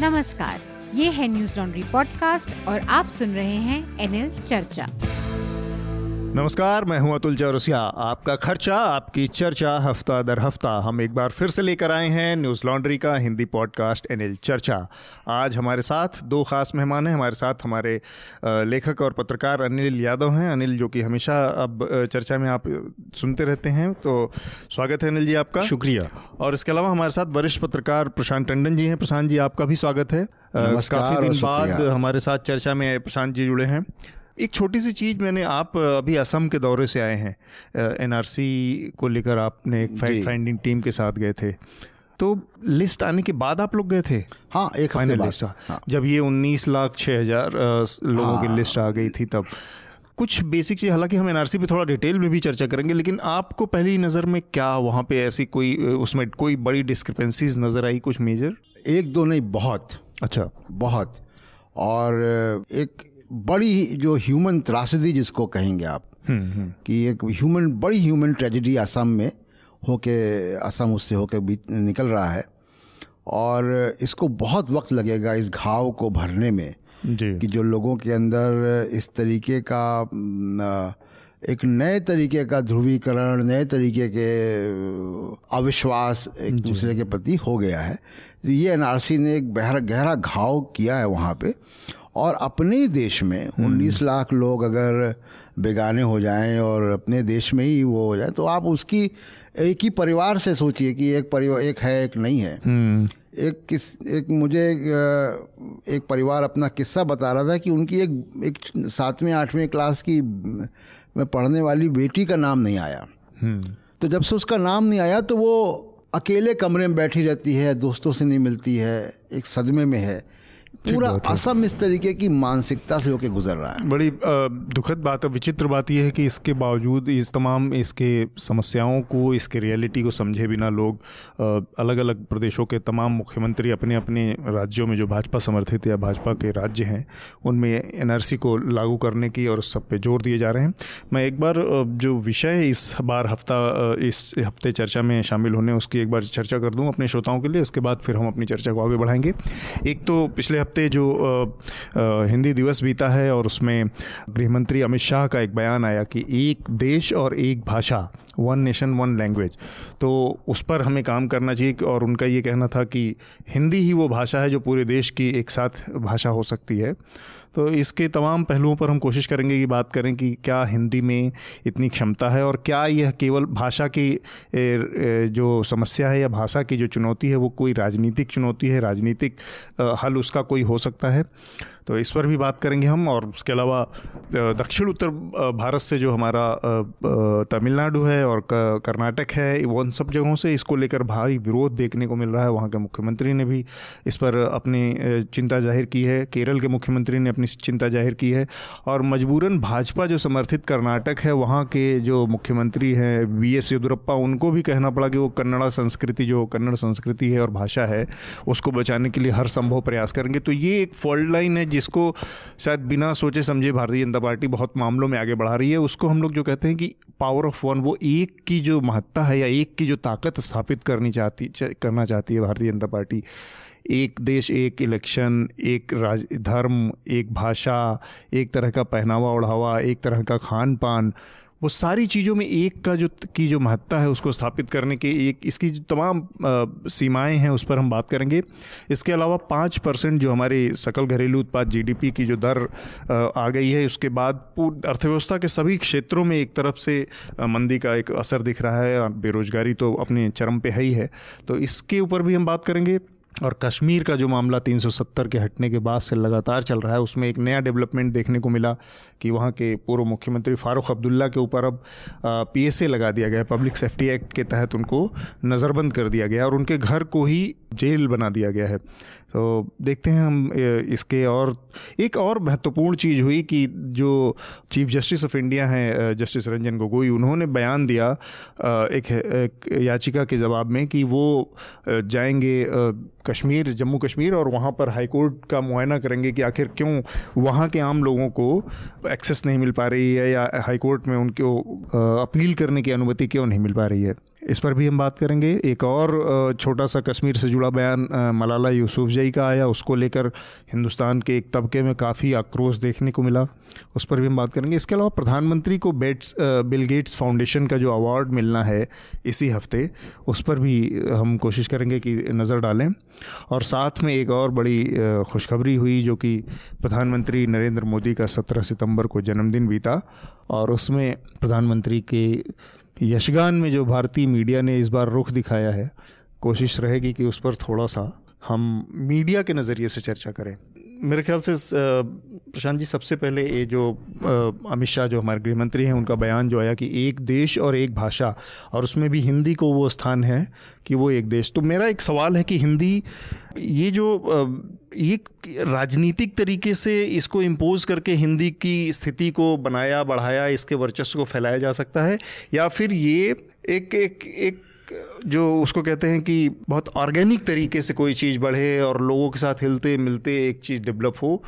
नमस्कार, ये है न्यूज लॉन्ड्री पॉडकास्ट और आप सुन रहे हैं एनएल चर्चा। नमस्कार, मैं हूं अतुल चौरसिया। आपका खर्चा आपकी चर्चा हफ्ता दर हफ्ता हम एक बार फिर से लेकर आए हैं न्यूज़ लॉन्ड्री का हिंदी पॉडकास्ट एनएल चर्चा। आज हमारे साथ दो ख़ास मेहमान हैं। हमारे साथ हमारे लेखक और पत्रकार अनिल यादव हैं। अनिल जो कि हमेशा अब चर्चा में आप सुनते रहते हैं, तो स्वागत है अनिल जी आपका। शुक्रिया। और इसके अलावा हमारे साथ वरिष्ठ पत्रकार प्रशांत टंडन जी हैं। प्रशांत जी आपका भी स्वागत है। काफ़ी दिन बाद हमारे साथ चर्चा में प्रशांत जी जुड़े हैं। एक छोटी सी चीज़, मैंने आप अभी असम के दौरे से आए हैं, एनआरसी को लेकर आपने एक फैक्ट फाइंडिंग टीम के साथ गए थे, तो लिस्ट आने के बाद आप लोग गए थे? हाँ, एक हफ्ते बाद। हाँ। जब ये 19,06,000 लोगों की लिस्ट आ गई थी तब कुछ बेसिक चीज़, हालांकि हम एनआरसी पे थोड़ा डिटेल में भी चर्चा करेंगे, लेकिन आपको पहली नज़र में क्या वहाँ पे ऐसी कोई उसमें कोई बड़ी डिस्क्रिपेंसीज नज़र आई, कुछ मेजर? एक दो नहीं, बहुत। अच्छा, बहुत। और एक बड़ी जो ह्यूमन त्रासदी जिसको कहेंगे आप, कि एक बड़ी ह्यूमन ट्रेजेडी असम में होके, असम उससे होके निकल रहा है और इसको बहुत वक्त लगेगा इस घाव को भरने में जी। कि जो लोगों के अंदर इस तरीके का एक नए तरीके का ध्रुवीकरण, नए तरीके के अविश्वास एक दूसरे के प्रति हो गया है, तो ये एनआरसी ने एक गहरा घाव किया है वहाँ पे। और अपने देश में 19 लाख लोग अगर बेगाने हो जाएं और अपने देश में ही वो हो जाए, तो आप उसकी एक ही परिवार से सोचिए कि एक परिवार एक है, एक नहीं है। मुझे एक परिवार अपना किस्सा बता रहा था कि उनकी एक 7वीं 8वीं क्लास की में पढ़ने वाली बेटी का नाम नहीं आया। तो जब से उसका नाम नहीं आया तो वो अकेले कमरे में बैठी रहती है, दोस्तों से नहीं मिलती है, एक सदमे में है। पूरा असम इस तरीके की मानसिकता से होके गुजर रहा है। बड़ी दुखद बात है, विचित्र बात यह है कि इसके बावजूद इस तमाम इसके समस्याओं को, इसके रियलिटी को समझे बिना लोग, अलग अलग प्रदेशों के तमाम मुख्यमंत्री अपने अपने राज्यों में जो भाजपा समर्थित या भाजपा के राज्य हैं उनमें एनआरसी को लागू करने की और सब पे जोर दिए जा रहे हैं। मैं एक बार जो विषय इस हफ्ते चर्चा में शामिल होने उसकी एक बार चर्चा कर दूँ अपने श्रोताओं के लिए, इसके बाद फिर हम अपनी चर्चा को आगे बढ़ाएंगे। एक तो पिछले जो हिंदी दिवस बीता है और उसमें गृहमंत्री अमित शाह का एक बयान आया कि एक देश और एक भाषा, वन नेशन वन लैंग्वेज, तो उस पर हमें काम करना चाहिए। और उनका ये कहना था कि हिंदी ही वो भाषा है जो पूरे देश की एक साथ भाषा हो सकती है। तो इसके तमाम पहलुओं पर हम कोशिश करेंगे कि बात करें कि क्या हिंदी में इतनी क्षमता है और क्या यह केवल भाषा की जो समस्या है या भाषा की जो चुनौती है वो कोई राजनीतिक चुनौती है, राजनीतिक हल उसका कोई हो सकता है, तो इस पर भी बात करेंगे हम। और उसके अलावा दक्षिण उत्तर भारत से जो हमारा तमिलनाडु है और कर्नाटक है, वो उन सब जगहों से इसको लेकर भारी विरोध देखने को मिल रहा है। वहाँ के मुख्यमंत्री ने भी इस पर अपनी चिंता जाहिर की है, केरल के मुख्यमंत्री ने अपनी चिंता जाहिर की है और मजबूरन भाजपा जो समर्थित कर्नाटक है वहाँ के जो मुख्यमंत्री हैं वीएस येद्युरप्पा, उनको भी कहना पड़ा कि वो कन्नड़ संस्कृति है और भाषा है उसको बचाने के लिए हर संभव प्रयास करेंगे। तो ये एक फॉल्ट लाइन है जिसको शायद बिना सोचे समझे भारतीय जनता पार्टी बहुत मामलों में आगे बढ़ा रही है। उसको हम लोग जो कहते हैं कि पावर ऑफ वन, वो एक की जो महत्ता है या एक की जो ताकत स्थापित करना चाहती है भारतीय जनता पार्टी, एक देश एक इलेक्शन, एक धर्म एक भाषा, एक तरह का पहनावा ओढ़ावा, एक तरह का खान पान, वो सारी चीज़ों में एक का जो महत्ता है उसको स्थापित करने के इसकी जो तमाम सीमाएं हैं उस पर हम बात करेंगे। इसके अलावा 5% जो हमारे सकल घरेलू उत्पाद जीडीपी की जो दर आ गई है, उसके बाद पूरी अर्थव्यवस्था के सभी क्षेत्रों में एक तरफ से मंदी का एक असर दिख रहा है, बेरोजगारी तो अपने चरम पे है ही है, तो इसके ऊपर भी हम बात करेंगे। और कश्मीर का जो मामला 370 के हटने के बाद से लगातार चल रहा है, उसमें एक नया डेवलपमेंट देखने को मिला कि वहाँ के पूर्व मुख्यमंत्री फारूक अब्दुल्ला के ऊपर अब PSA लगा दिया गया, पब्लिक सेफ्टी एक्ट के तहत उनको नज़रबंद कर दिया गया और उनके घर को ही जेल बना दिया गया है। तो देखते हैं हम इसके। और एक और महत्वपूर्ण चीज़ हुई कि जो चीफ जस्टिस ऑफ इंडिया हैं जस्टिस रंजन गोगोई, उन्होंने बयान दिया एक याचिका के जवाब में कि वो जाएंगे जम्मू कश्मीर और वहाँ पर हाई कोर्ट का मुआयना करेंगे कि आखिर क्यों वहाँ के आम लोगों को एक्सेस नहीं मिल पा रही है या हाई कोर्ट में उनको अपील करने की अनुमति क्यों नहीं मिल पा रही है। इस पर भी हम बात करेंगे। एक और छोटा सा कश्मीर से जुड़ा बयान मलाला यूसुफजई का आया, उसको लेकर हिंदुस्तान के एक तबके में काफ़ी आक्रोश देखने को मिला, उस पर भी हम बात करेंगे। इसके अलावा प्रधानमंत्री को बिल गेट्स फाउंडेशन का जो अवार्ड मिलना है इसी हफ्ते, उस पर भी हम कोशिश करेंगे कि नज़र डालें। और साथ में एक और बड़ी खुशखबरी हुई जो कि प्रधानमंत्री नरेंद्र मोदी का 17 सितंबर को जन्मदिन बीता, और उसमें प्रधानमंत्री के यशगान में जो भारतीय मीडिया ने इस बार रुख दिखाया है, कोशिश रहेगी कि उस पर थोड़ा सा हम मीडिया के नज़रिए से चर्चा करें। मेरे ख्याल से प्रशांत जी, सबसे पहले ये जो अमित शाह जो हमारे गृह मंत्री हैं, उनका बयान जो आया कि एक देश और एक भाषा, और उसमें भी हिंदी को वो स्थान है कि वो एक देश। तो मेरा एक सवाल है कि हिंदी ये जो ये राजनीतिक तरीके से इसको इम्पोज़ करके हिंदी की स्थिति को बनाया बढ़ाया, इसके वर्चस्व को फैलाया जा सकता है, या फिर ये एक एक एक जो उसको कहते हैं कि बहुत ऑर्गेनिक तरीके से कोई चीज़ बढ़े और लोगों के साथ हिलते मिलते एक चीज़ डेवलप हो,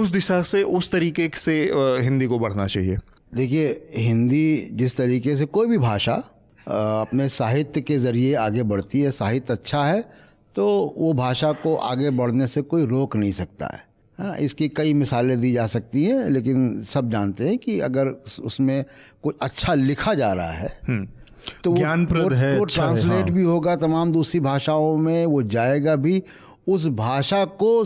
उस दिशा से उस तरीके से हिंदी को बढ़ना चाहिए। देखिए, हिंदी जिस तरीके से कोई भी भाषा अपने साहित्य के ज़रिए आगे बढ़ती है, साहित्य अच्छा है तो वो भाषा को आगे बढ़ने से कोई रोक नहीं सकता है। हाँ, इसकी कई मिसालें दी जा सकती हैं, लेकिन सब जानते हैं कि अगर उसमें कुछ अच्छा लिखा जा रहा है तो ज्ञानप्रद है, ट्रांसलेट भी होगा, तमाम दूसरी भाषाओं में वो जाएगा भी। उस भाषा को,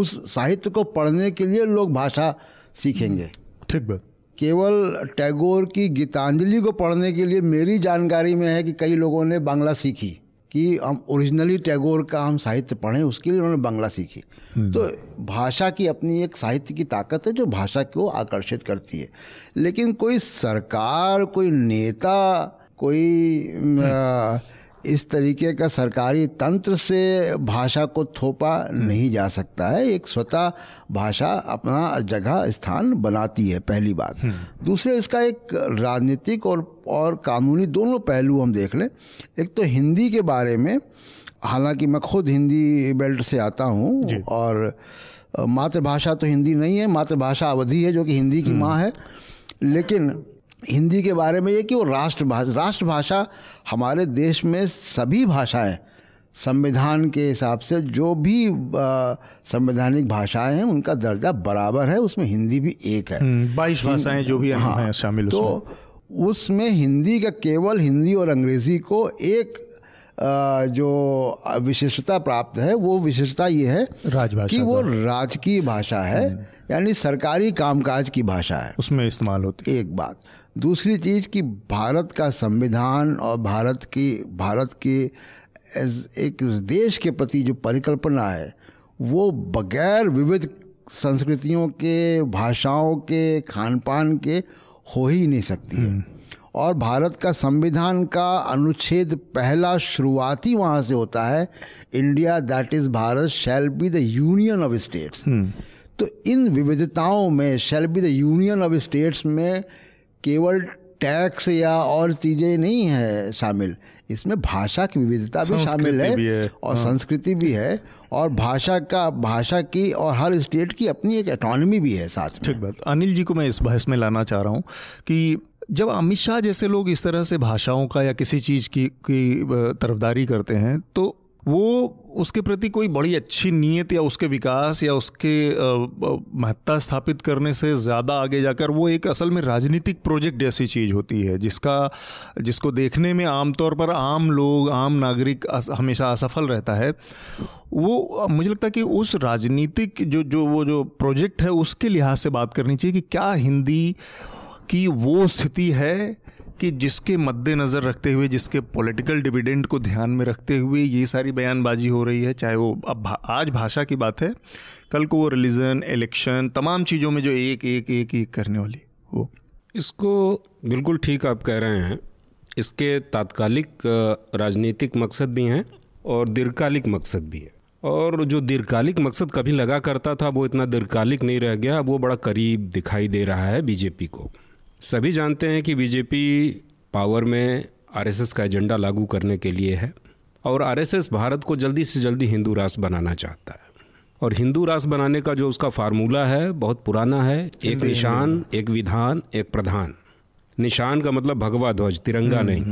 उस साहित्य को पढ़ने के लिए लोग भाषा सीखेंगे। ठीक बात। केवल टैगोर की गीतांजलि को पढ़ने के लिए मेरी जानकारी में है कि कई लोगों ने बांग्ला सीखी, कि हम ओरिजिनली टैगोर का हम साहित्य पढ़ें, उसके लिए उन्होंने बांग्ला सीखी। तो भाषा की अपनी एक साहित्य की ताकत है जो भाषा को आकर्षित करती है। लेकिन कोई सरकार, कोई नेता, कोई इस तरीके का सरकारी तंत्र से भाषा को थोपा नहीं जा सकता है। एक स्वतः भाषा अपना जगह स्थान बनाती है, पहली बात। दूसरे, इसका एक राजनीतिक और कानूनी दोनों पहलू हम देख लें। एक तो हिंदी के बारे में, हालांकि मैं खुद हिंदी बेल्ट से आता हूं और मातृभाषा तो हिंदी नहीं है, मातृभाषा अवधी है जो कि हिंदी की माँ है, लेकिन हिंदी के बारे में ये कि वो राष्ट्रभाषा हमारे देश में सभी भाषाएं संविधान के हिसाब से जो भी संवैधानिक भाषाएं हैं उनका दर्जा बराबर है, उसमें हिंदी भी एक है। 22 भाषाएं जो भी हैं शामिल, तो उसमें हिंदी का, केवल हिंदी और अंग्रेज़ी को एक जो विशेषता प्राप्त है, वो विशेषता ये है कि वो राजकीय भाषा है, यानी सरकारी कामकाज की भाषा है, उसमें इस्तेमाल होती है। एक बात। दूसरी चीज़ कि भारत का संविधान और भारत की एक देश के प्रति जो परिकल्पना है, वो बगैर विविध संस्कृतियों के, भाषाओं के, खान पान के हो ही नहीं सकती है। और भारत का संविधान का अनुच्छेद पहला शुरुआती वहाँ से होता है, India that is Bharat shall be the union of states. तो इन विविधताओं में, shall be the union of states में केवल टैक्स या और चीज़ें नहीं है शामिल, इसमें भाषा की विविधता भी शामिल है और संस्कृति भी है, और भाषा की और हर स्टेट की अपनी एक एटॉनमी भी है साथ में। ठीक बात। अनिल जी को मैं इस बहस में लाना चाह रहा हूँ कि जब अमित शाह जैसे लोग इस तरह से भाषाओं का या किसी चीज़ की तरफदारी करते हैं, तो वो उसके प्रति कोई बड़ी अच्छी नीयत या उसके विकास या उसके महत्ता स्थापित करने से ज़्यादा आगे जाकर वो एक असल में राजनीतिक प्रोजेक्ट जैसी चीज़ होती है, जिसको देखने में आमतौर पर आम लोग, आम नागरिक हमेशा असफल रहता है। वो मुझे लगता है कि उस राजनीतिक जो प्रोजेक्ट है, उसके लिहाज से बात करनी चाहिए कि क्या हिंदी कि वो स्थिति है कि जिसके मद्देनज़र रखते हुए, जिसके पॉलिटिकल डिविडेंड को ध्यान में रखते हुए ये सारी बयानबाजी हो रही है, चाहे वो अब आज भाषा की बात है, कल को वो रिलीजन, इलेक्शन, तमाम चीज़ों में जो एक एक एक एक करने वाली वो। इसको बिल्कुल ठीक आप कह रहे हैं, इसके तात्कालिक राजनीतिक मकसद भी हैं और दीर्घकालिक मकसद भी है, और जो दीर्घकालिक मकसद कभी लगा करता था वो इतना दीर्घकालिक नहीं रह गया, अब वो बड़ा करीब दिखाई दे रहा है बीजेपी को। सभी जानते हैं कि बीजेपी पावर में आरएसएस का एजेंडा लागू करने के लिए है, और आरएसएस भारत को जल्दी से जल्दी हिंदू राष्ट्र बनाना चाहता है, और हिंदू राष्ट्र बनाने का जो उसका फार्मूला है बहुत पुराना है, एक निशान, एक विधान, एक प्रधान। निशान का मतलब भगवा ध्वज, तिरंगा नहीं,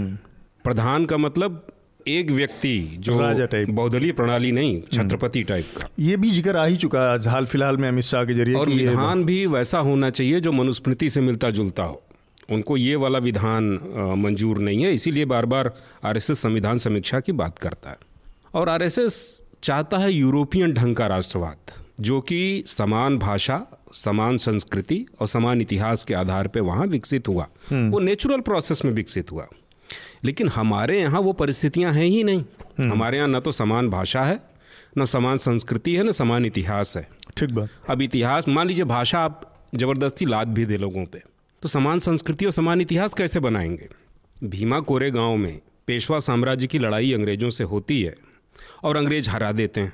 प्रधान का मतलब एक व्यक्ति जो राजा टाइप, बहुदलीय प्रणाली नहीं, छत्रपति टाइप का। ये भी जिक्र आ ही चुका है हाल फिलहाल में अमित शाह के जरिए। और विधान भी वैसा होना चाहिए जो मनुस्मृति से मिलता जुलता हो। उनको ये वाला विधान मंजूर नहीं है, इसीलिए बार बार आरएसएस संविधान समीक्षा की बात करता है। और आरएसएस चाहता है यूरोपियन ढंग का राष्ट्रवाद, जो कि समान भाषा, समान संस्कृति और समान इतिहास के आधार पे वहाँ विकसित हुआ। वो नेचुरल प्रोसेस में विकसित हुआ। लेकिन हमारे यहाँ वो परिस्थितियाँ हैं ही नहीं। हमारे यहाँ न तो समान भाषा है, न समान संस्कृति है, न समान इतिहास है। ठीक बात। अब इतिहास मान लीजिए, भाषा आप जबरदस्ती लाद भी दे लोगों पे, तो समान संस्कृति और समान इतिहास कैसे बनाएंगे? भीमा कोरे गांव में पेशवा साम्राज्य की लड़ाई अंग्रेजों से होती है और अंग्रेज हरा देते हैं।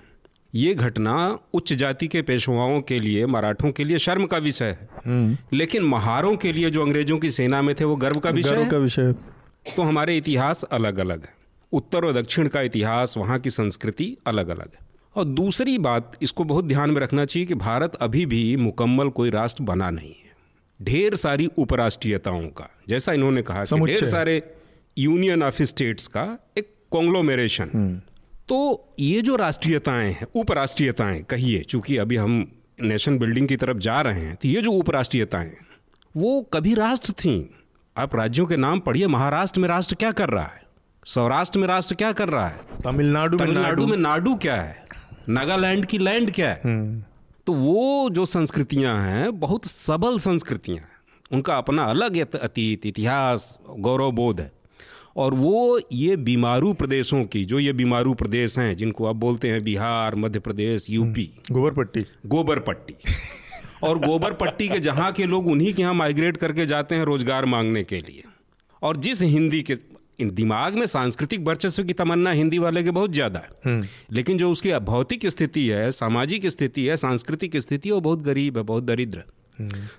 ये घटना उच्च जाति के पेशवाओं के लिए, मराठों के लिए शर्म का विषय है, लेकिन महारों के लिए जो अंग्रेजों की सेना में थे वो गर्व का विषय है। तो हमारे इतिहास अलग अलग है। उत्तर और दक्षिण का इतिहास, वहाँ की संस्कृति अलग अलग है। और दूसरी बात, इसको बहुत ध्यान में रखना चाहिए कि भारत अभी भी मुकम्मल कोई राष्ट्र बना नहीं है। ढेर सारी उपराष्ट्रीयताओं का, जैसा इन्होंने कहा, ढेर सारे यूनियन ऑफ स्टेट्स का एक कॉन्ग्लोमेरेशन। तो ये जो राष्ट्रीयताएं हैं, उपराष्ट्रीयताएं कहिए, चूंकि अभी हम नेशन बिल्डिंग की तरफ जा रहे हैं, तो ये जो उपराष्ट्रीयताएं वो कभी राष्ट्र थीं। आप राज्यों के नाम पढ़िए, महाराष्ट्र में राष्ट्र क्या कर रहा है, सौराष्ट्र में राष्ट्र क्या कर रहा है, तमिलनाडु में नाडु क्या है, नागालैंड की लैंड क्या है। तो वो जो संस्कृतियां हैं, बहुत सबल संस्कृतियां हैं, उनका अपना अलग अतीत, इतिहास, गौरवबोध है। और वो ये बीमारू प्रदेशों की, जो ये बीमारू प्रदेश हैं जिनको आप बोलते हैं बिहार, मध्य प्रदेश, यूपी, गोबरपट्टी और गोबरपट्टी के जहाँ के लोग उन्हीं के यहाँ माइग्रेट करके जाते हैं रोजगार मांगने के लिए। और जिस हिंदी के दिमाग में सांस्कृतिक वर्चस्व की तमन्ना हिंदी वाले के बहुत ज़्यादा है, लेकिन जो उसकी भौतिक स्थिति है, सामाजिक स्थिति है, सांस्कृतिक स्थिति है, वो बहुत गरीब है, बहुत दरिद्र।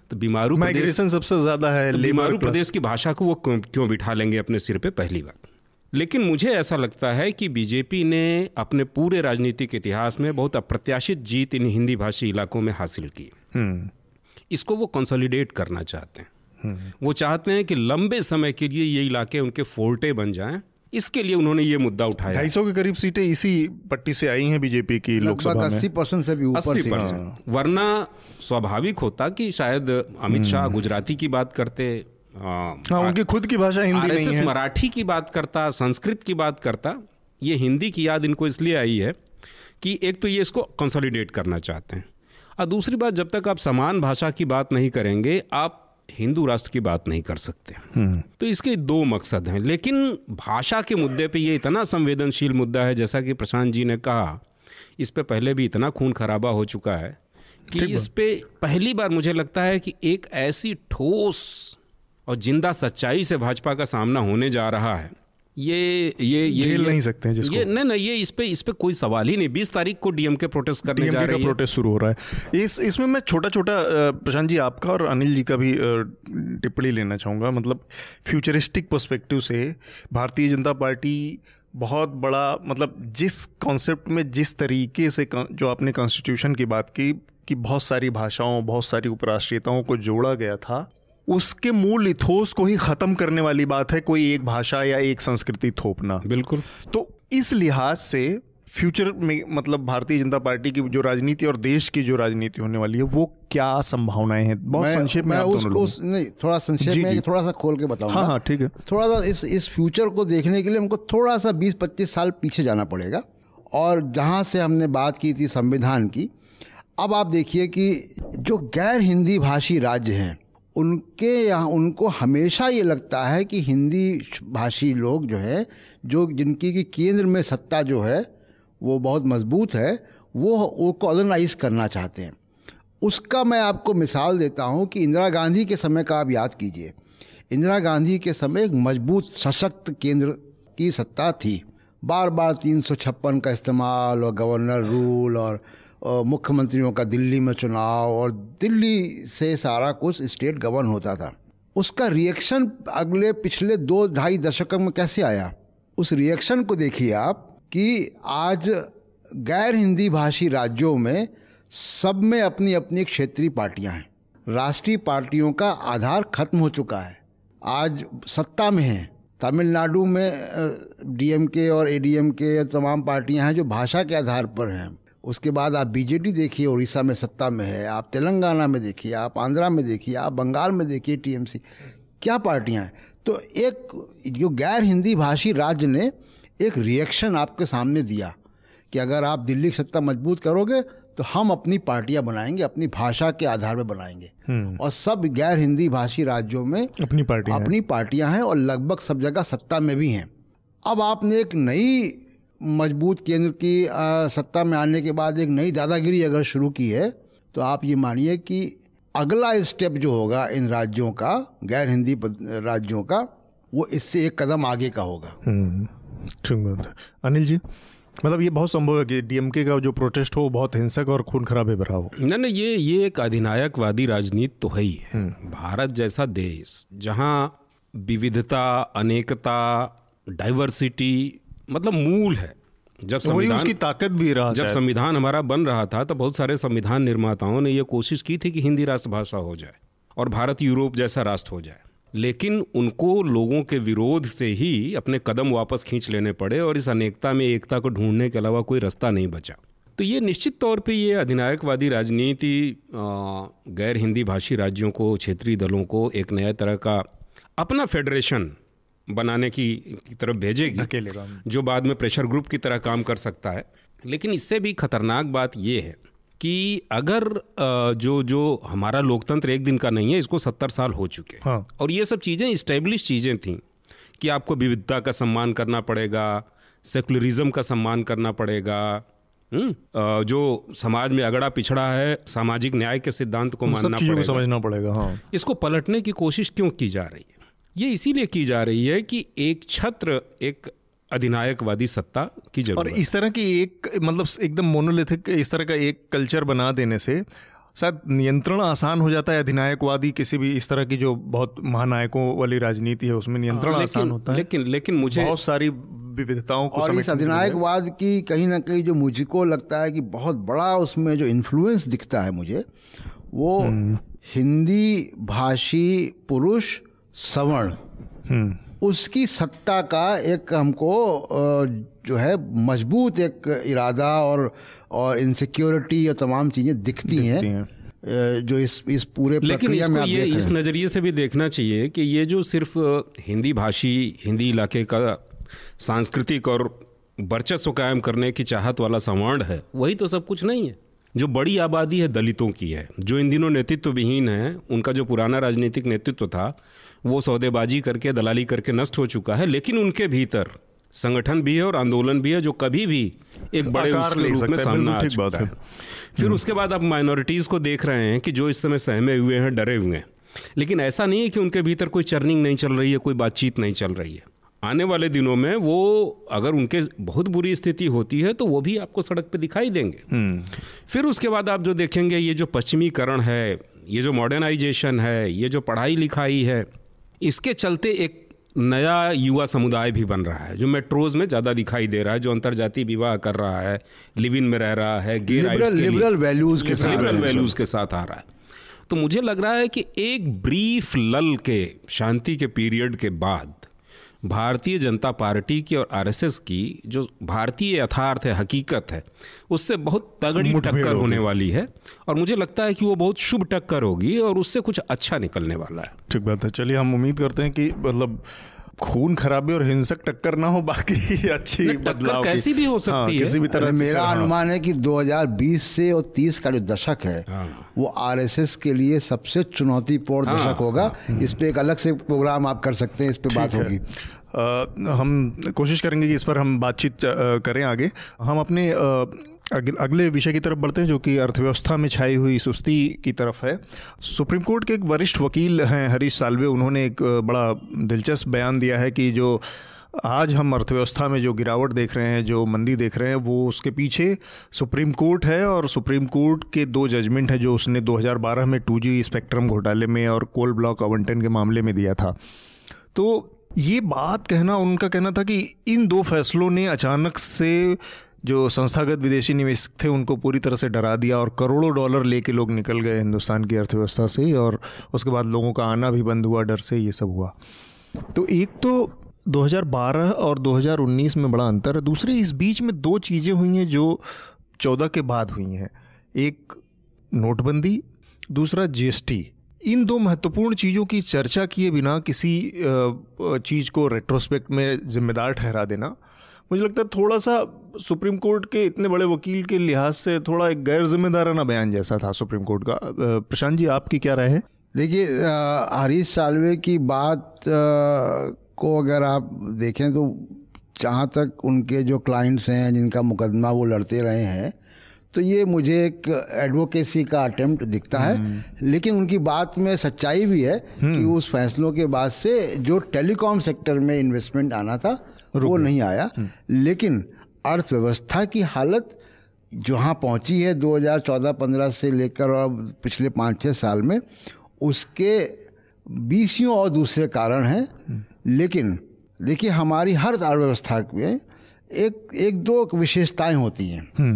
तो बीमारू माइग्रेशन सबसे ज़्यादा है। तो बीमारू प्रदेश की भाषा को वो क्यों बिठा लेंगे अपने सिर पे, पहली बात। लेकिन मुझे ऐसा लगता है कि बीजेपी ने अपने पूरे राजनीतिक इतिहास में बहुत अप्रत्याशित जीत इन हिंदी भाषी इलाकों में हासिल की। इसको वो कंसोलिडेट करना चाहते हैं। वो चाहते हैं कि लंबे समय के लिए ये इलाके उनके फोर्टे बन जाएं। इसके लिए उन्होंने ये मुद्दा उठाया। 250 के करीब सीटें इसी पट्टी से आई हैं बीजेपी की लोकसभा में, 80% से भी ऊपर से। वरना स्वाभाविक होता कि शायद अमित शाह गुजराती की बात करते, उनकी खुद की भाषा हिंदी नहीं है, आरएसएस मराठी की बात करता, संस्कृत की बात करता। ये हिंदी की याद इनको इसलिए आई है कि एक तो ये इसको कंसोलिडेट करना चाहते हैं, और दूसरी बात, जब तक आप समान भाषा की बात नहीं करेंगे, आप हिंदू राष्ट्र की बात नहीं कर सकते। तो इसके दो मकसद हैं। लेकिन भाषा के मुद्दे पे ये इतना संवेदनशील मुद्दा है, जैसा कि प्रशांत जी ने कहा, इस पे पहले भी इतना खून खराबा हो चुका है कि इस पे पहली बार मुझे लगता है कि एक ऐसी ठोस और जिंदा सच्चाई से भाजपा का सामना होने जा रहा है। ये झेल नहीं सकते हैं जिसको। ये इस पे कोई सवाल ही नहीं। 20 तारीख को डीएमके प्रोटेस्ट करने जा रही है। डीएमके का प्रोटेस्ट शुरू हो रहा है। इसमें मैं छोटा प्रशांत जी आपका और अनिल जी का भी टिप्पणी लेना चाहूँगा। मतलब फ्यूचरिस्टिक पर्सपेक्टिव से भारतीय जनता पार्टी बहुत बड़ा, मतलब जिस कॉन्सेप्ट में, जिस तरीके से, जो आपने कॉन्स्टिट्यूशन की बात की कि बहुत सारी भाषाओं, बहुत सारी उपराष्ट्रीयताओं को जोड़ा गया था, उसके मूल इथोस को ही ख़त्म करने वाली बात है कोई एक भाषा या एक संस्कृति थोपना। बिल्कुल। तो इस लिहाज से फ्यूचर में, मतलब भारतीय जनता पार्टी की जो राजनीति और देश की जो राजनीति होने वाली है, वो क्या संभावनाएं हैं? बहुत संक्षेप में आप दोनों नहीं, थोड़ा संक्षेप में, थोड़ा सा खोल के बताऊंगा। हाँ, ठीक है। थोड़ा सा इस फ्यूचर को देखने के लिए हमको थोड़ा सा 20-25 साल पीछे जाना पड़ेगा। और जहाँ से हमने बात की थी संविधान की, अब आप देखिए कि जो गैर हिंदी भाषी राज्य हैं, उनके यहाँ उनको हमेशा ये लगता है कि हिंदी भाषी लोग जो है, जो जिनकी की केंद्र में सत्ता जो है वो बहुत मजबूत है, वो कॉलोनाइज करना चाहते हैं। उसका मैं आपको मिसाल देता हूँ कि इंदिरा गांधी के समय का आप याद कीजिए। इंदिरा गांधी के समय एक मजबूत सशक्त केंद्र की सत्ता थी। बार बार 356 का इस्तेमाल और गवर्नर रूल और मुख्यमंत्रियों का दिल्ली में चुनाव और दिल्ली से सारा कुछ स्टेट गवर्न होता था। उसका रिएक्शन अगले पिछले 2-2.5 दशकों में कैसे आया, उस रिएक्शन को देखिए आप कि आज गैर हिंदी भाषी राज्यों में सब में अपनी अपनी क्षेत्रीय पार्टियां हैं। राष्ट्रीय पार्टियों का आधार खत्म हो चुका है, आज सत्ता में हैं। तमिलनाडु में डीएमके और एडीएमके तमाम पार्टियां हैं जो भाषा के आधार पर हैं। उसके बाद आप बीजेडी देखिए, उड़ीसा में सत्ता में है, आप तेलंगाना में देखिए, आप आंध्रा में देखिए, आप बंगाल में देखिए टीएमसी, क्या पार्टियां हैं। तो एक जो गैर हिंदी भाषी राज्य ने एक रिएक्शन आपके सामने दिया कि अगर आप दिल्ली की सत्ता मजबूत करोगे तो हम अपनी पार्टियां बनाएंगे, अपनी भाषा के आधार पर बनाएंगे, और सब गैर हिंदी भाषी राज्यों में अपनी पार्टियां हैं और लगभग सब जगह सत्ता में भी हैं। अब आपने एक नई मजबूत केंद्र की सत्ता में आने के बाद एक नई दादागिरी अगर शुरू की है तो आप ये मानिए कि अगला स्टेप जो होगा इन राज्यों का, गैर हिंदी राज्यों का, वो इससे एक कदम आगे का होगा। अनिल जी, मतलब ये बहुत संभव है कि डीएमके का जो प्रोटेस्ट हो वो बहुत हिंसक और खून खराबे भरा हो? नहीं, ये एक अधिनायकवादी राजनीति तो है ही है। भारत जैसा देश जहाँ विविधता, अनेकता, डाइवर्सिटी मतलब मूल है, जब संविधान उसकी ताकत भी रहा, जब संविधान हमारा बन रहा था तो बहुत सारे संविधान निर्माताओं ने ये कोशिश की थी कि हिंदी राष्ट्रभाषा हो जाए और भारत यूरोप जैसा राष्ट्र हो जाए, लेकिन उनको लोगों के विरोध से ही अपने कदम वापस खींच लेने पड़े और इस अनेकता में एकता को ढूंढने के अलावा कोई रास्ता नहीं बचा। तो ये निश्चित तौर पे ये अधिनायकवादी राजनीति गैर हिंदी भाषी राज्यों को, क्षेत्रीय दलों को एक नया तरह का अपना फेडरेशन बनाने की तरफ भेजेगी, जो बाद में प्रेशर ग्रुप की तरह काम कर सकता है। लेकिन इससे भी खतरनाक बात ये है कि अगर जो हमारा लोकतंत्र एक दिन का नहीं है, इसको 70 साल हो चुके हैं। हाँ। और ये सब चीज़ें इस्टेब्लिश चीज़ें थीं कि आपको विविधता का सम्मान करना पड़ेगा, सेकुलरिज्म का सम्मान करना पड़ेगा, जो समाज में अगड़ा पिछड़ा है सामाजिक न्याय के सिद्धांत को मानना पड़ेगा, समझना पड़ेगा। हाँ। इसको पलटने की कोशिश क्यों की जा रही है? ये इसीलिए की जा रही है कि एक छत्र एक अधिनायकवादी सत्ता की जरूरत, और इस तरह की एक मतलब एकदम मोनोलिथिक इस तरह का एक कल्चर बना देने से शायद नियंत्रण आसान हो जाता है। अधिनायकवादी किसी भी इस तरह की जो बहुत महानायकों वाली राजनीति है उसमें नियंत्रण आसान होता है, लेकिन मुझे बहुत सारी विविधताओं को, और इस अधिनायकवाद की कहीं ना कहीं जो मुझको लगता है कि बहुत बड़ा उसमें जो इन्फ्लुएंस दिखता है मुझे, वो हिंदी भाषी पुरुष सवर्ण उसकी सत्ता का एक हमको जो है मजबूत एक इरादा और इनसिक्योरिटी और तमाम चीज़ें दिखती हैं जो इस पूरे प्रक्रिया में आप देख रहे हैं। इस नज़रिए से भी देखना चाहिए कि ये जो सिर्फ हिंदी भाषी, हिंदी इलाके का सांस्कृतिक और वर्चस्व कायम करने की चाहत वाला सवर्ण है, वही तो सब कुछ नहीं है। जो बड़ी आबादी है दलितों की है, जो इन दिनों नेतृत्व विहीन है, उनका जो पुराना राजनीतिक नेतृत्व था वो सौदेबाजी करके, दलाली करके नष्ट हो चुका है, लेकिन उनके भीतर संगठन भी है और आंदोलन भी है जो कभी भी एक बड़े रूप में सामने आ सकता है। फिर उसके बाद आप माइनॉरिटीज़ को देख रहे हैं कि जो इस समय सहमे हुए हैं, डरे हुए हैं, लेकिन ऐसा नहीं है कि उनके भीतर कोई चर्निंग नहीं चल रही है, कोई बातचीत नहीं चल रही है। आने वाले दिनों में वो, अगर उनके बहुत बुरी स्थिति होती है तो वो भी आपको सड़क पे दिखाई देंगे। फिर उसके बाद आप जो देखेंगे, ये जो पश्चिमीकरण है, ये जो मॉडर्नाइजेशन है, ये जो पढ़ाई लिखाई है, इसके चलते एक नया युवा समुदाय भी बन रहा है जो मेट्रोज में ज़्यादा दिखाई दे रहा है, जो अंतरजातीय विवाह कर रहा है, लिव इन में रह रहा है, गे राइट्स के लिए लिबरल वैल्यूज़ के साथ आ रहा है। तो मुझे लग रहा है कि एक ब्रीफ लल के, शांति के पीरियड के बाद भारतीय जनता पार्टी की और आरएसएस की जो भारतीय यथार्थ है, हकीकत है, उससे बहुत तगड़ी टक्कर होने वाली है, और मुझे लगता है कि वो बहुत शुभ टक्कर होगी और उससे कुछ अच्छा निकलने वाला है। ठीक बात है, चलिए हम उम्मीद करते हैं कि मतलब खून खराबे और हिंसक टक्कर ना हो, बाकी अच्छी बदलाव कैसी भी हो सकती है किसी भी तरह। मेरा अनुमान है कि 2020 से और 30 का जो दशक है वो आरएसएस के लिए सबसे चुनौतीपूर्ण दशक होगा। इस पे एक अलग से प्रोग्राम आप कर सकते हैं, इस पे बात होगी। हम कोशिश करेंगे कि इस पर हम बातचीत करें आगे। हम अपने अगले विषय की तरफ बढ़ते हैं जो कि अर्थव्यवस्था में छाई हुई सुस्ती की तरफ है। सुप्रीम कोर्ट के एक वरिष्ठ वकील हैं हरीश साल्वे, उन्होंने एक बड़ा दिलचस्प बयान दिया है कि जो आज हम अर्थव्यवस्था में जो गिरावट देख रहे हैं, जो मंदी देख रहे हैं, वो उसके पीछे सुप्रीम कोर्ट है, और सुप्रीम कोर्ट के 2 जजमेंट हैं जो उसने 2012 में 2G स्पेक्ट्रम घोटाले में और कोल ब्लॉक आवंटन के मामले में दिया था। तो ये बात कहना, उनका कहना था कि इन 2 फैसलों ने अचानक से जो संस्थागत विदेशी निवेशक थे उनको पूरी तरह से डरा दिया और करोड़ों डॉलर लेके लोग निकल गए हिंदुस्तान की अर्थव्यवस्था से, और उसके बाद लोगों का आना भी बंद हुआ डर से, ये सब हुआ। तो एक तो 2012 और 2019 में बड़ा अंतर है। दूसरे, इस बीच में दो चीज़ें हुई हैं जो 14 के बाद हुई हैं, एक नोटबंदी, दूसरा जीएसटी। इन दो महत्वपूर्ण चीज़ों की चर्चा किए बिना किसी चीज़ को रेट्रोस्पेक्ट में जिम्मेदार ठहरा देना, मुझे लगता है थोड़ा सा सुप्रीम कोर्ट के इतने बड़े वकील के लिहाज से थोड़ा एक गैर जिम्मेदाराना बयान जैसा था सुप्रीम कोर्ट का। प्रशांत जी, आपकी क्या राय है? देखिए, हरीश साल्वे की बात को अगर आप देखें तो जहाँ तक उनके जो क्लाइंट्स हैं जिनका मुकदमा वो लड़ते रहे हैं, तो ये मुझे एक एडवोकेसी का अटेम्प्ट दिखता है। लेकिन उनकी बात में सच्चाई भी है कि उस फैसलों के बाद से जो टेलीकॉम सेक्टर में इन्वेस्टमेंट आना था वो नहीं आया, लेकिन अर्थव्यवस्था की हालत जहाँ पहुँची है 2014-15 से लेकर और पिछले 5-6 साल में, उसके बीसियों और दूसरे कारण हैं। लेकिन देखिए, हमारी हर अर्थव्यवस्था में एक दो विशेषताएं होती हैं।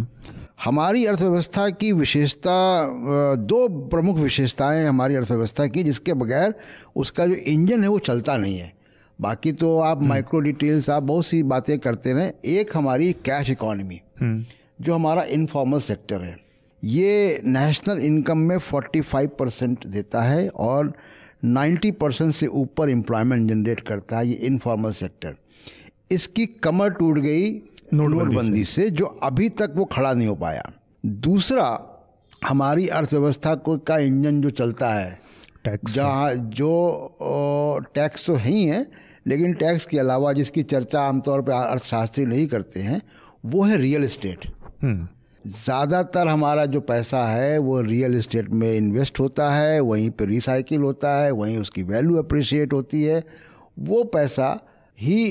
हमारी अर्थव्यवस्था की विशेषता, दो प्रमुख विशेषताएं हमारी अर्थव्यवस्था की, जिसके बगैर उसका जो इंजन है वो चलता नहीं है। बाकी तो आप माइक्रो डिटेल्स, आप बहुत सी बातें करते रहें। एक हमारी कैश इकोनॉमी, जो हमारा इनफॉर्मल सेक्टर है, ये नेशनल इनकम में 45% देता है और 90% से ऊपर एम्प्लॉयमेंट जनरेट करता है। ये इनफॉर्मल सेक्टर, इसकी कमर टूट गई नोटबंदी से, जो अभी तक वो खड़ा नहीं हो पाया। दूसरा, हमारी अर्थव्यवस्था को का इंजन जो चलता है, जहाँ जो टैक्स तो ही है, लेकिन टैक्स के अलावा जिसकी चर्चा आमतौर पर अर्थशास्त्री नहीं करते हैं, वो है रियल इस्टेट। ज़्यादातर हमारा जो पैसा है वो रियल इस्टेट में इन्वेस्ट होता है, वहीं पे रिसाइकिल होता है, वहीं उसकी वैल्यू अप्रिशिएट होती है। वो पैसा ही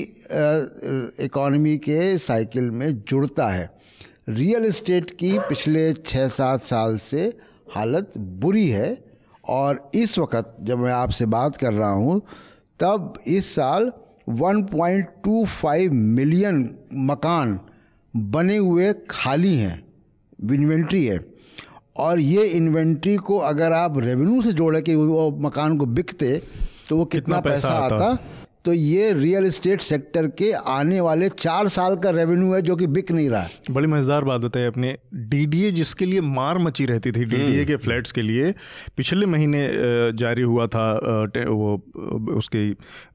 इकोनॉमी के साइकिल में जुड़ता है। रियल इस्टेट की पिछले 6-7 साल से हालत बुरी है, और इस वक्त जब मैं आपसे बात कर रहा हूँ तब इस साल 1.25 मिलियन मकान बने हुए खाली हैं, इन्वेंट्री है। और ये इन्वेंट्री को अगर आप रेवेन्यू से जोड़े कि वो मकान को बिकते तो वो कितना पैसा आता, तो ये रियल इस्टेट सेक्टर के आने वाले 4 साल का रेवेन्यू है जो कि बिक नहीं रहा है। बड़ी मज़ेदार बात बताई अपने। डीडीए जिसके लिए मार मची रहती थी, डीडीए के फ्लैट्स के लिए, पिछले महीने जारी हुआ था वो उसके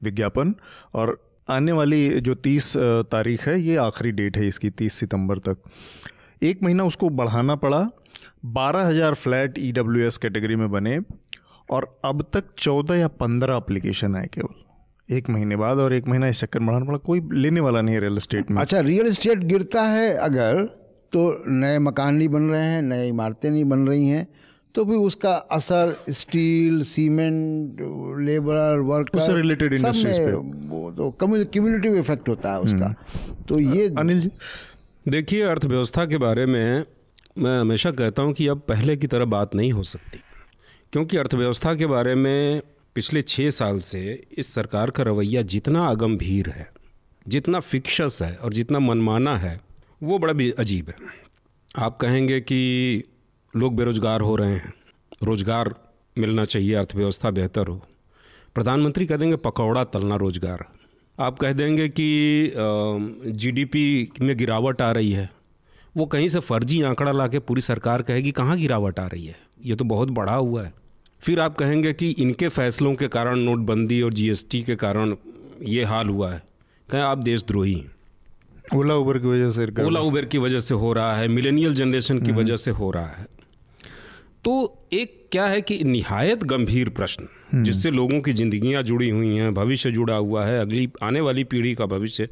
विज्ञापन, और आने वाली जो 30 तारीख है, ये आखिरी डेट है इसकी, 30 सितंबर तक, एक महीना उसको बढ़ाना पड़ा। 12,000 फ्लैट ईडब्ल्यूएस कैटेगरी में बने और अब तक 14 या 15 एप्लीकेशन आए केवल एक महीने बाद, और एक महीना इस चक्कर बढ़ाना पड़ा, कोई लेने वाला नहीं है रियल इस्टेट में। अच्छा, रियल इस्टेट गिरता है अगर, तो नए मकान नहीं बन रहे हैं, नई इमारतें नहीं बन रही हैं, तो भी उसका असर स्टील, सीमेंट, लेबर, वर्कर, उससे रिलेटेड इंडस्ट्रीज पे, वो तो क्यूमुलेटिव इफेक्ट होता है उसका। तो ये अनिल जी, देखिए, अर्थव्यवस्था के बारे में मैं हमेशा कहता हूँ कि अब पहले की तरह बात नहीं हो सकती, क्योंकि अर्थव्यवस्था के बारे में पिछले 6 साल से इस सरकार का रवैया जितना अगम्भीर है, जितना फिक्शस है और जितना मनमाना है, वो बड़ा भी अजीब है। आप कहेंगे कि लोग बेरोजगार हो रहे हैं, रोजगार मिलना चाहिए, अर्थव्यवस्था बेहतर हो। प्रधानमंत्री कह देंगे पकौड़ा तलना रोजगार। आप कह देंगे कि जीडीपी में गिरावट आ रही है, वो कहीं से फर्जी आंकड़ा ला के पूरी सरकार कहेगी कहाँ गिरावट आ रही है, ये तो बहुत बढ़ा हुआ है। फिर आप कहेंगे कि इनके फैसलों के कारण, नोटबंदी और जीएसटी के कारण ये हाल हुआ है। कहें आप देशद्रोही हैं, ओला उबर की वजह से हो रहा है, मिलेनियल जनरेशन की वजह से हो रहा है। तो एक क्या है कि निहायत गंभीर प्रश्न, जिससे लोगों की जिंदगियां जुड़ी हुई हैं, भविष्य जुड़ा हुआ है, अगली आने वाली पीढ़ी का भविष्य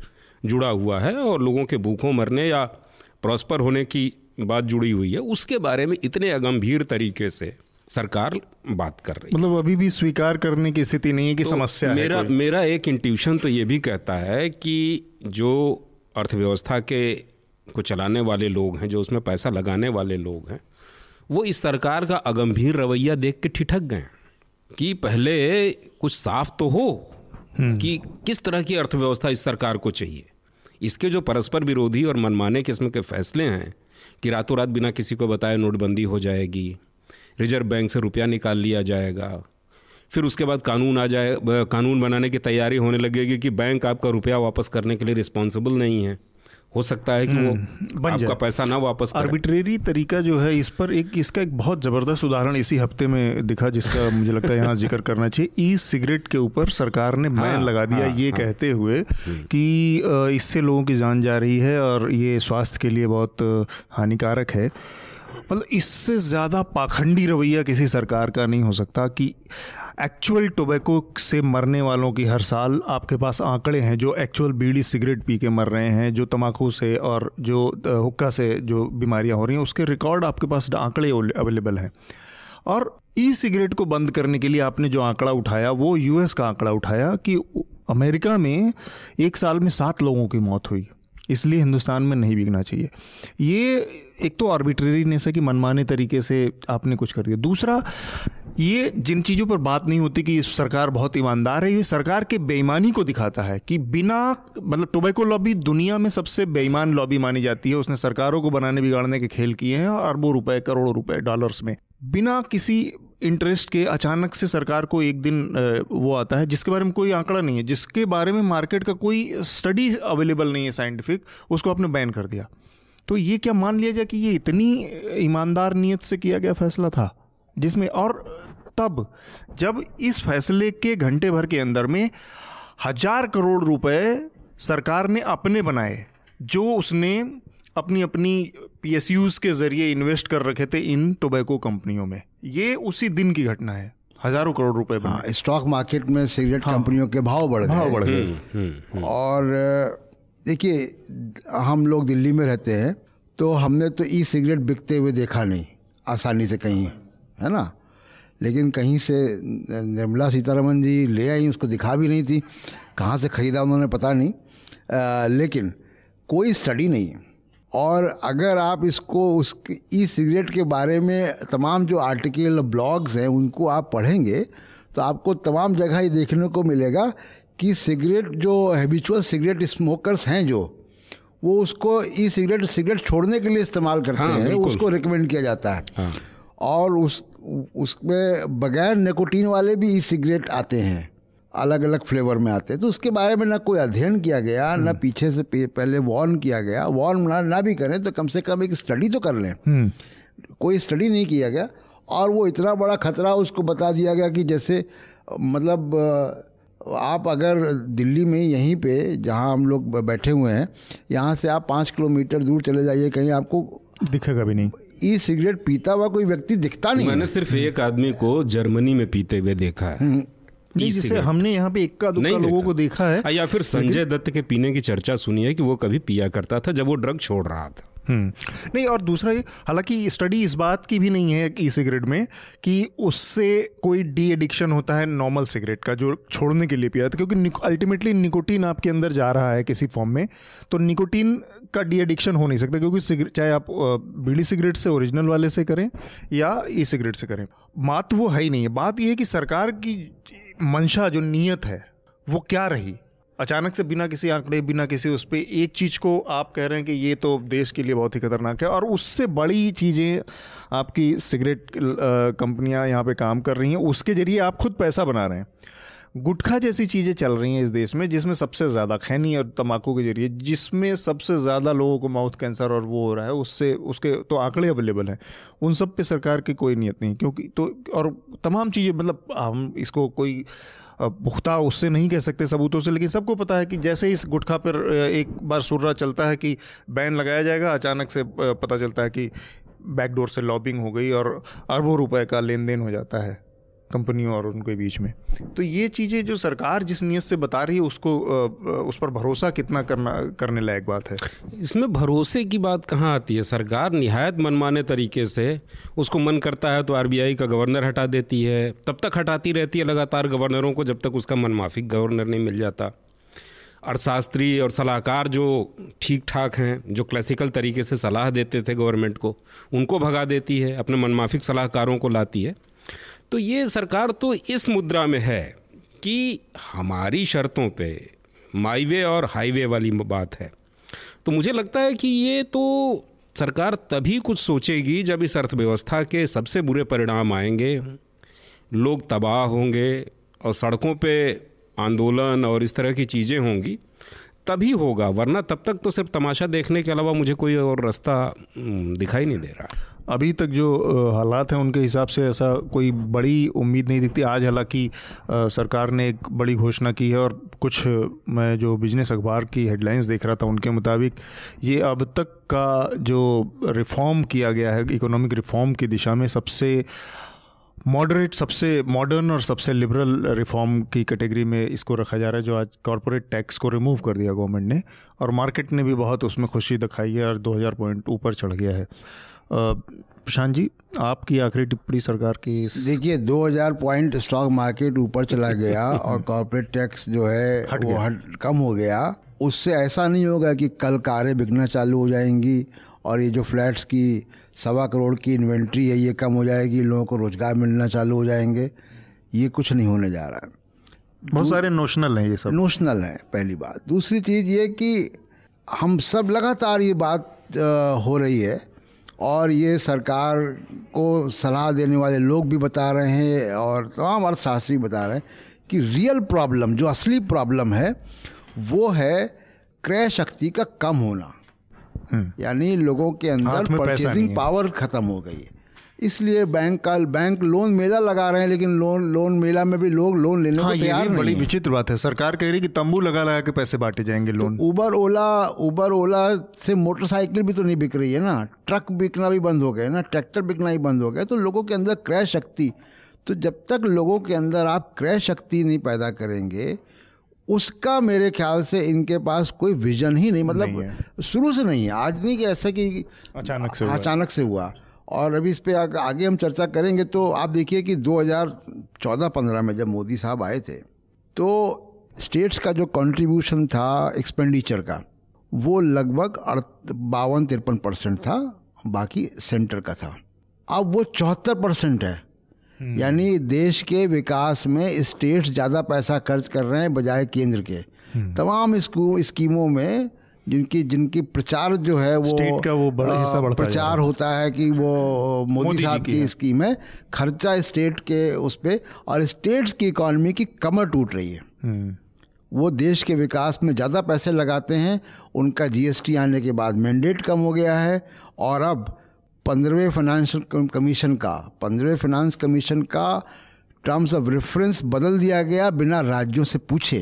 जुड़ा हुआ है, और लोगों के भूखों मरने या प्रॉस्पर होने की बात जुड़ी हुई है। उसके बारे में इतने अगंभीर तरीके से सरकार बात कर रही है, मतलब अभी भी स्वीकार करने की स्थिति नहीं है कि समस्या है। मेरा एक इंट्यूशन तो ये भी कहता है कि जो अर्थव्यवस्था के को चलाने वाले लोग हैं, जो उसमें पैसा लगाने वाले लोग हैं, वो इस सरकार का अगंभीर रवैया देख के ठिठक गए कि पहले कुछ साफ तो हो कि किस तरह की अर्थव्यवस्था इस सरकार को चाहिए। इसके जो परस्पर विरोधी और मनमाने किस्म के फैसले हैं कि रातों रात बिना किसी को बताए नोटबंदी हो जाएगी, रिजर्व बैंक से रुपया निकाल लिया जाएगा, फिर उसके बाद कानून आ जाए, कानून बनाने की तैयारी होने लगेगी कि बैंक आपका रुपया वापस करने के लिए रिस्पॉन्सिबल नहीं है, हो सकता है कि वो आपका पैसा ना वापस करे। आर्बिट्रेरी तरीका जो है इस पर एक इसका एक बहुत ज़बरदस्त उदाहरण इसी हफ्ते में दिखा जिसका मुझे लगता है यहाँ जिक्र करना चाहिए। ई सिगरेट के ऊपर सरकार ने बैन लगा दिया कहते हुए कि इससे लोगों की जान जा रही है और ये स्वास्थ्य के लिए बहुत हानिकारक है। मतलब इससे ज़्यादा पाखंडी रवैया किसी सरकार का नहीं हो सकता कि एक्चुअल टोबैको से मरने वालों की हर साल आपके पास आंकड़े हैं, जो एक्चुअल बीड़ी सिगरेट पी के मर रहे हैं, जो तंबाकू से और जो हुक्का से जो बीमारियां हो रही हैं उसके रिकॉर्ड आपके पास आंकड़े अवेलेबल हैं। और ई सिगरेट को बंद करने के लिए आपने जो आंकड़ा उठाया वो यूएस का आंकड़ा उठाया कि अमेरिका में एक साल में 7 लोगों की मौत हुई, इसलिए हिंदुस्तान में नहीं बिकना चाहिए। ये एक तो आर्बिट्रेरीनेस है कि मनमाने तरीके से आपने कुछ कर दिया। दूसरा, ये जिन चीज़ों पर बात नहीं होती कि सरकार बहुत ईमानदार है, ये सरकार के बेईमानी को दिखाता है कि बिना मतलब टोबैको लॉबी दुनिया में सबसे बेईमान लॉबी मानी जाती है। उसने सरकारों को बनाने बिगाड़ने के खेल किए हैं और अरबों रुपए करोड़ों रुपए डॉलर्स में बिना किसी इंटरेस्ट के। अचानक से सरकार को एक दिन वो आता है जिसके बारे में कोई आंकड़ा नहीं है, जिसके बारे में मार्केट का कोई स्टडी अवेलेबल नहीं है साइंटिफिक, उसको आपने बैन कर दिया। तो ये क्या मान लिया जाए कि ये इतनी ईमानदार नीयत से किया गया फैसला था जिसमें, और तब जब इस फैसले के घंटे भर के अंदर में 1,000 करोड़ रुपए सरकार ने अपने बनाए जो उसने अपनी अपनी PSUs के ज़रिए इन्वेस्ट कर रखे थे इन टोबैको कंपनियों में। ये उसी दिन की घटना है, 1,000 करोड़ रुपए। स्टॉक मार्केट में सिगरेट कंपनियों के भाव बढ़ गए। और देखिए, हम लोग दिल्ली में रहते हैं तो हमने तो ई सिगरेट बिकते हुए देखा नहीं आसानी से कहीं, है ना। लेकिन कहीं से निर्मला सीतारमन जी ले आई, उसको दिखा भी नहीं थी, कहाँ से ख़रीदा उन्होंने पता नहीं, लेकिन कोई स्टडी नहीं है। और अगर आप इसको उस ई सिगरेट के बारे में तमाम जो आर्टिकल ब्लॉग्स हैं उनको आप पढ़ेंगे तो आपको तमाम जगह ये देखने को मिलेगा कि सिगरेट जो हैबिचुअल सिगरेट स्मोकर्स हैं जो वो उसको ई सिगरेट छोड़ने के लिए इस्तेमाल करते हैं, उसको रिकमेंड किया जाता है। और उसमें बगैर निकोटीन वाले भी ई सिगरेट आते हैं, अलग अलग फ्लेवर में आते हैं। तो उसके बारे में ना कोई अध्ययन किया गया, ना पीछे से पहले वार्न किया गया। वार्न ना भी करें तो कम से कम एक स्टडी तो कर लें, कोई स्टडी नहीं किया गया। और वो इतना बड़ा खतरा उसको बता दिया गया कि जैसे मतलब आप अगर दिल्ली में यहीं पे जहां हम लोग बैठे हुए हैं, यहां से आप 5 किलोमीटर दूर चले जाइए, कहीं आपको दिखेगा भी नहीं ई सिगरेट पीता हुआ कोई व्यक्ति दिखता नहीं। मैंने सिर्फ एक आदमी को जर्मनी में पीते हुए देखा है, जिसे हमने यहाँ पे इक्का दुक्का लोगों को देखा है। या फिर संजय दत्त के पीने की चर्चा सुनी है कि वो कभी पिया करता था जब वो ड्रग छोड़ रहा था। नहीं, और दूसरा ये हालांकि स्टडी इस बात की भी नहीं है ई सिगरेट में कि उससे कोई डी एडिक्शन होता है नॉर्मल सिगरेट का जो छोड़ने के लिए पिया था, क्योंकि अल्टीमेटली निकोटीन आपके अंदर जा रहा है किसी फॉर्म में, तो निकोटीन का डी एडिक्शन हो नहीं सकता, क्योंकि चाहे आप बीड़ी सिगरेट से ओरिजिनल वाले से करें या ई सिगरेट से करें। बात वो है ही नहीं है। बात यह है कि सरकार की मंशा जो नीयत है वो क्या रही, अचानक से बिना किसी आंकड़े बिना किसी उस पर एक चीज़ को आप कह रहे हैं कि ये तो देश के लिए बहुत ही खतरनाक है। और उससे बड़ी चीज़ें आपकी सिगरेट कंपनियां यहाँ पे काम कर रही हैं, उसके ज़रिए आप खुद पैसा बना रहे हैं। गुटखा जैसी चीज़ें चल रही हैं इस देश में, जिसमें सबसे ज़्यादा खैनी और तंबाकू के जरिए जिसमें सबसे ज़्यादा लोगों को माउथ कैंसर और वो हो रहा है, उससे उसके तो आंकड़े अवेलेबल हैं, उन सब पे सरकार की कोई नियत नहीं। क्योंकि तो और तमाम चीज़ें, मतलब हम इसको कोई पुख्ता उससे नहीं कह सकते सबूतों से, लेकिन सबको पता है कि जैसे इस गुटखा पर एक बार सुर्रा चलता है कि बैन लगाया जाएगा, अचानक से पता चलता है कि बैकडोर से लॉबिंग हो गई और अरबों रुपए का लेन देन हो जाता है कंपनियों और उनके बीच में। तो ये चीज़ें जो सरकार जिस नीयत से बता रही है उसको उस पर भरोसा कितना करने लायक बात है। इसमें भरोसे की बात कहाँ आती है। सरकार निहायत मनमाने तरीके से, उसको मन करता है तो RBI का गवर्नर हटा देती है, तब तक हटाती रहती है लगातार गवर्नरों को जब तक उसका मनमाफिक गवर्नर नहीं मिल जाता। अर्थशास्त्री और सलाहकार जो ठीक ठाक हैं, जो क्लासिकल तरीके से सलाह देते थे गवर्नमेंट को, उनको भगा देती है, अपने मनमाफिक सलाहकारों को लाती है। तो ये सरकार तो इस मुद्रा में है कि हमारी शर्तों पे माईवे और हाईवे वाली बात है। तो मुझे लगता है कि ये तो सरकार तभी कुछ सोचेगी जब इस अर्थव्यवस्था के सबसे बुरे परिणाम आएंगे, लोग तबाह होंगे और सड़कों पे आंदोलन और इस तरह की चीज़ें होंगी तभी होगा, वरना तब तक तो सिर्फ तमाशा देखने के अलावा मुझे कोई और रास्ता दिखाई नहीं दे रहा। अभी तक जो हालात हैं उनके हिसाब से ऐसा कोई बड़ी उम्मीद नहीं दिखती। आज हालांकि सरकार ने एक बड़ी घोषणा की है और कुछ मैं जो बिजनेस अखबार की हेडलाइंस देख रहा था उनके मुताबिक ये अब तक का जो रिफ़ॉर्म किया गया है इकोनॉमिक रिफ़ॉर्म की दिशा में सबसे मॉडरेट, सबसे मॉडर्न और सबसे लिबरल रिफॉर्म की कैटेगरी में इसको रखा जा रहा है। जो आज कॉरपोरेट टैक्स को रिमूव कर दिया गवर्नमेंट ने और मार्केट ने भी बहुत उसमें खुशी दिखाई है और 2000 पॉइंट ऊपर चढ़ गया है। प्रशांत जी, आपकी आखिरी टिप्पणी सरकार की। देखिए, 2000 पॉइंट स्टॉक मार्केट ऊपर चला गया और कॉरपोरेट टैक्स जो है कम हो गया। उससे ऐसा नहीं होगा कि कल कारें बिकना चालू हो जाएंगी और ये जो फ्लैट्स की 1.25 करोड़ की इन्वेंट्री है ये कम हो जाएगी, लोगों को रोज़गार मिलना चालू हो जाएंगे। ये कुछ नहीं होने जा रहा है। बहुत सारे नोशनल हैं, ये सब नोशनल हैं, पहली बात। दूसरी चीज़ ये कि हम सब लगातार ये बात हो रही है और ये सरकार को सलाह देने वाले लोग भी बता रहे हैं और तमाम अर्थशास्त्री बता रहे हैं कि रियल प्रॉब्लम, जो असली प्रॉब्लम है, वो है क्रय शक्ति का कम होना। यानी लोगों के अंदर परचेसिंग पावर ख़त्म हो गई है, इसलिए बैंक लोन मेला लगा रहे हैं, लेकिन लोन मेला में भी लोग लोन लेने को तैयार नहीं। बड़ी विचित्र बात है, सरकार कह रही है कि तंबू लगा के पैसे बांटे जाएंगे लोन। तो उबर ओला से मोटरसाइकिल भी तो नहीं बिक रही है ना, ट्रक बिकना भी बंद हो गया ना, ट्रैक्टर बिकना ही बंद हो गया। तो लोगों के अंदर क्रय शक्ति, तो जब तक लोगों के अंदर आप क्रय शक्ति नहीं पैदा करेंगे, उसका मेरे ख्याल से इनके पास कोई विजन ही नहीं, मतलब शुरू से नहीं है। आज नहीं कि ऐसा कि अचानक से हुआ। और अभी इस पे आगे हम चर्चा करेंगे। तो आप देखिए कि 2014-15 में जब मोदी साहब आए थे तो स्टेट्स का जो कंट्रीब्यूशन था एक्सपेंडिचर का वो लगभग 52-53% था, बाकी सेंटर का था। अब वो 74% है। यानी देश के विकास में स्टेट्स ज़्यादा पैसा खर्च कर रहे हैं बजाय केंद्र के। तमाम स्कीमों में जिनकी प्रचार जो है वो स्टेट का वो बड़ा हिस्सा बढ़ता प्रचार होता है कि वो मोदी साहब की स्कीम है, खर्चा स्टेट के उस पर, और स्टेट्स की इकॉनमी की कमर टूट रही है। वो देश के विकास में ज़्यादा पैसे लगाते हैं, उनका जीएसटी आने के बाद मैंडेट कम हो गया है। और अब 15वें फाइनेंस कमीशन का टर्म्स ऑफ रेफरेंस बदल दिया गया बिना राज्यों से पूछे।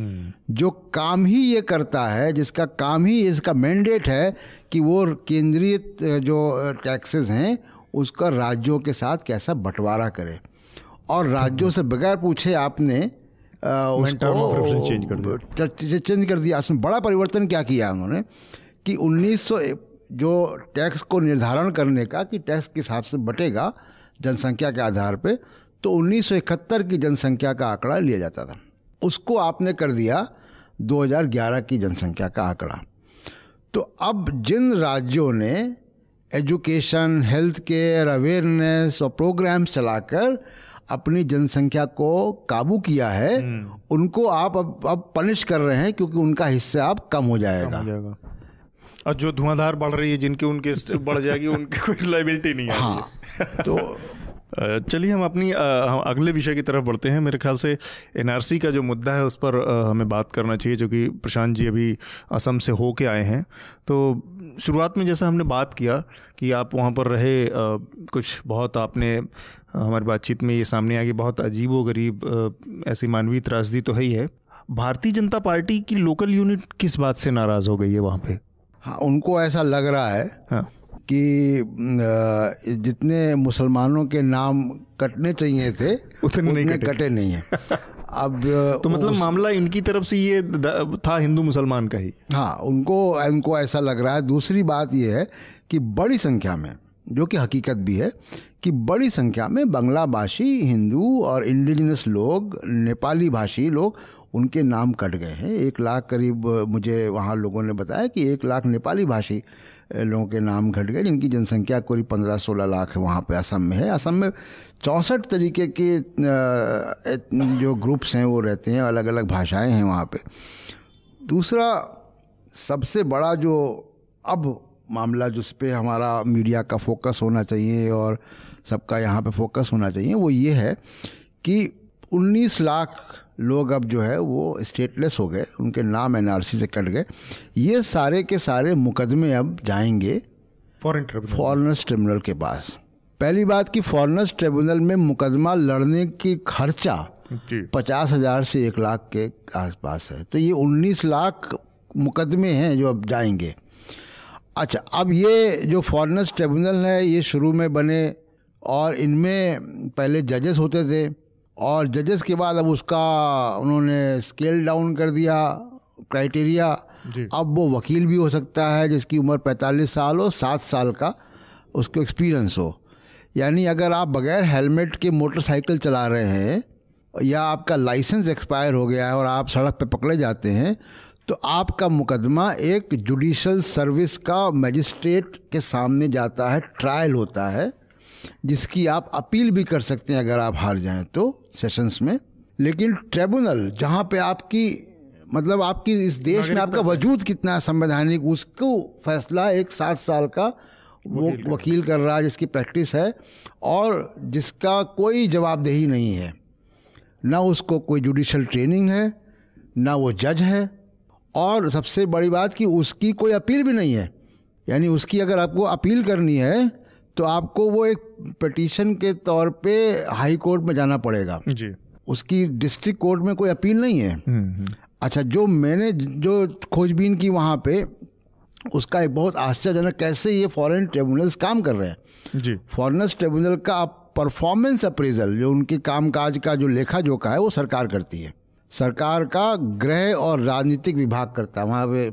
जो काम ही ये करता है, जिसका काम ही इसका मैंडेट है कि वो केंद्रीय जो टैक्सेस हैं उसका राज्यों के साथ कैसा बंटवारा करे, और राज्यों से बगैर पूछे आपने उसको चेंज कर दिया। उसमें बड़ा परिवर्तन क्या किया उन्होंने कि 1900 जो टैक्स को निर्धारण करने का कि टैक्स के हिसाब से बटेगा जनसंख्या के आधार पे, तो 1971 की जनसंख्या का आंकड़ा लिया जाता था, उसको आपने कर दिया 2011 की जनसंख्या का आंकड़ा। तो अब जिन राज्यों ने एजुकेशन, हेल्थ केयर, अवेयरनेस और प्रोग्राम्स चलाकर अपनी जनसंख्या को काबू किया है, उनको आप अब पनिश कर रहे हैं क्योंकि उनका हिस्सा आप कम हो जाएगा। और जो धुआंधार बढ़ रही है, जिनकी उनके बढ़ जाएगी, उनकी कोई लाइबिलिटी नहीं है। हाँ, तो चलिए हम अपनी अगले विषय की तरफ बढ़ते हैं। मेरे ख्याल से एनआरसी का जो मुद्दा है उस पर हमें बात करना चाहिए, जो कि प्रशांत जी अभी असम से हो के आए हैं। तो शुरुआत में जैसा हमने बात किया कि आप वहाँ पर रहे, कुछ बहुत आपने हमारी बातचीत में ये सामने आ कि बहुत अजीबोगरीब ऐसी मानवीय त्रासदी तो है ही है। भारतीय जनता पार्टी की लोकल यूनिट किस बात से नाराज़ हो गई है वहाँ पर? हाँ, उनको ऐसा लग रहा है कि जितने मुसलमानों के नाम कटने चाहिए थे उतने कटे नहीं हैं। अब तो मतलब मामला इनकी तरफ से ये था हिंदू मुसलमान का ही। हाँ, उनको ऐसा लग रहा है। दूसरी बात ये है कि बड़ी संख्या में, जो कि हकीकत भी है, कि बड़ी संख्या में बांग्लाभाषी हिंदू और इंडिजिनस लोग, नेपाली भाषी लोग, उनके नाम कट गए हैं। 1 लाख करीब मुझे वहाँ लोगों ने बताया कि 1 लाख नेपाली भाषी लोगों के नाम कट गए, जिनकी जनसंख्या करीब 15-16 लाख है वहाँ पे असम में। है असम में 64 तरीके के जो ग्रुप्स हैं वो रहते हैं, अलग अलग भाषाएं हैं वहाँ पे। दूसरा सबसे बड़ा जो अब मामला जिस पे हमारा मीडिया का फोकस होना चाहिए और सबका यहाँ पे फोकस होना चाहिए, वो ये है कि 19 लाख लोग अब जो है वो स्टेटलेस हो गए, उनके नाम एनआरसी से कट गए। ये सारे के सारे मुकदमे अब जाएंगे फॉरेनर्स ट्रिब्यूनल के पास। पहली बात कि फॉरेनर्स ट्रिब्यूनल में मुकदमा लड़ने की खर्चा 50,000 से 1 लाख के आसपास है। तो ये 19 लाख मुकदमे हैं जो अब जाएंगे। अच्छा, अब ये जो फॉरेनर्स ट्रिब्यूनल है ये शुरू में बने और इनमें पहले जजेस होते थे और जजेस के बाद अब उसका उन्होंने स्केल डाउन कर दिया क्राइटेरिया। अब वो वकील भी हो सकता है जिसकी उम्र 45 साल हो, 7 साल का उसको एक्सपीरियंस हो। यानी अगर आप बगैर हेलमेट के मोटरसाइकिल चला रहे हैं या आपका लाइसेंस एक्सपायर हो गया है और आप सड़क पे पकड़े जाते हैं तो आपका मुकदमा एक जुडिशल सर्विस का मजिस्ट्रेट के सामने जाता है, ट्रायल होता है जिसकी आप अपील भी कर सकते हैं अगर आप हार जाएं तो सेशंस में। लेकिन ट्रिब्यूनल जहां पे आपकी मतलब आपकी इस देश में आपका वजूद कितना है संवैधानिक, उसको फैसला एक 7 साल का वो वकील कर रहा है जिसकी प्रैक्टिस है और जिसका कोई जवाबदेही नहीं है, ना उसको कोई जुडिशल ट्रेनिंग है, ना वो जज है और सबसे बड़ी बात कि उसकी कोई अपील भी नहीं है। यानी उसकी अगर आपको अपील करनी है तो आपको वो एक पिटीशन के तौर पे हाई कोर्ट में जाना पड़ेगा जी। उसकी डिस्ट्रिक्ट कोर्ट में कोई अपील नहीं है। अच्छा, जो मैंने जो खोजबीन की वहाँ पे उसका एक बहुत आश्चर्यजनक कैसे ये फॉरेन ट्रिब्यूनल्स काम कर रहे हैं जी। फॉरेनर्स ट्रिब्यूनल का परफॉर्मेंस अप्रेजल जो उनके कामकाज का जो लेखा जोखा है वो सरकार करती है। सरकार का गृह और राजनीतिक विभाग करता है, वहाँ पे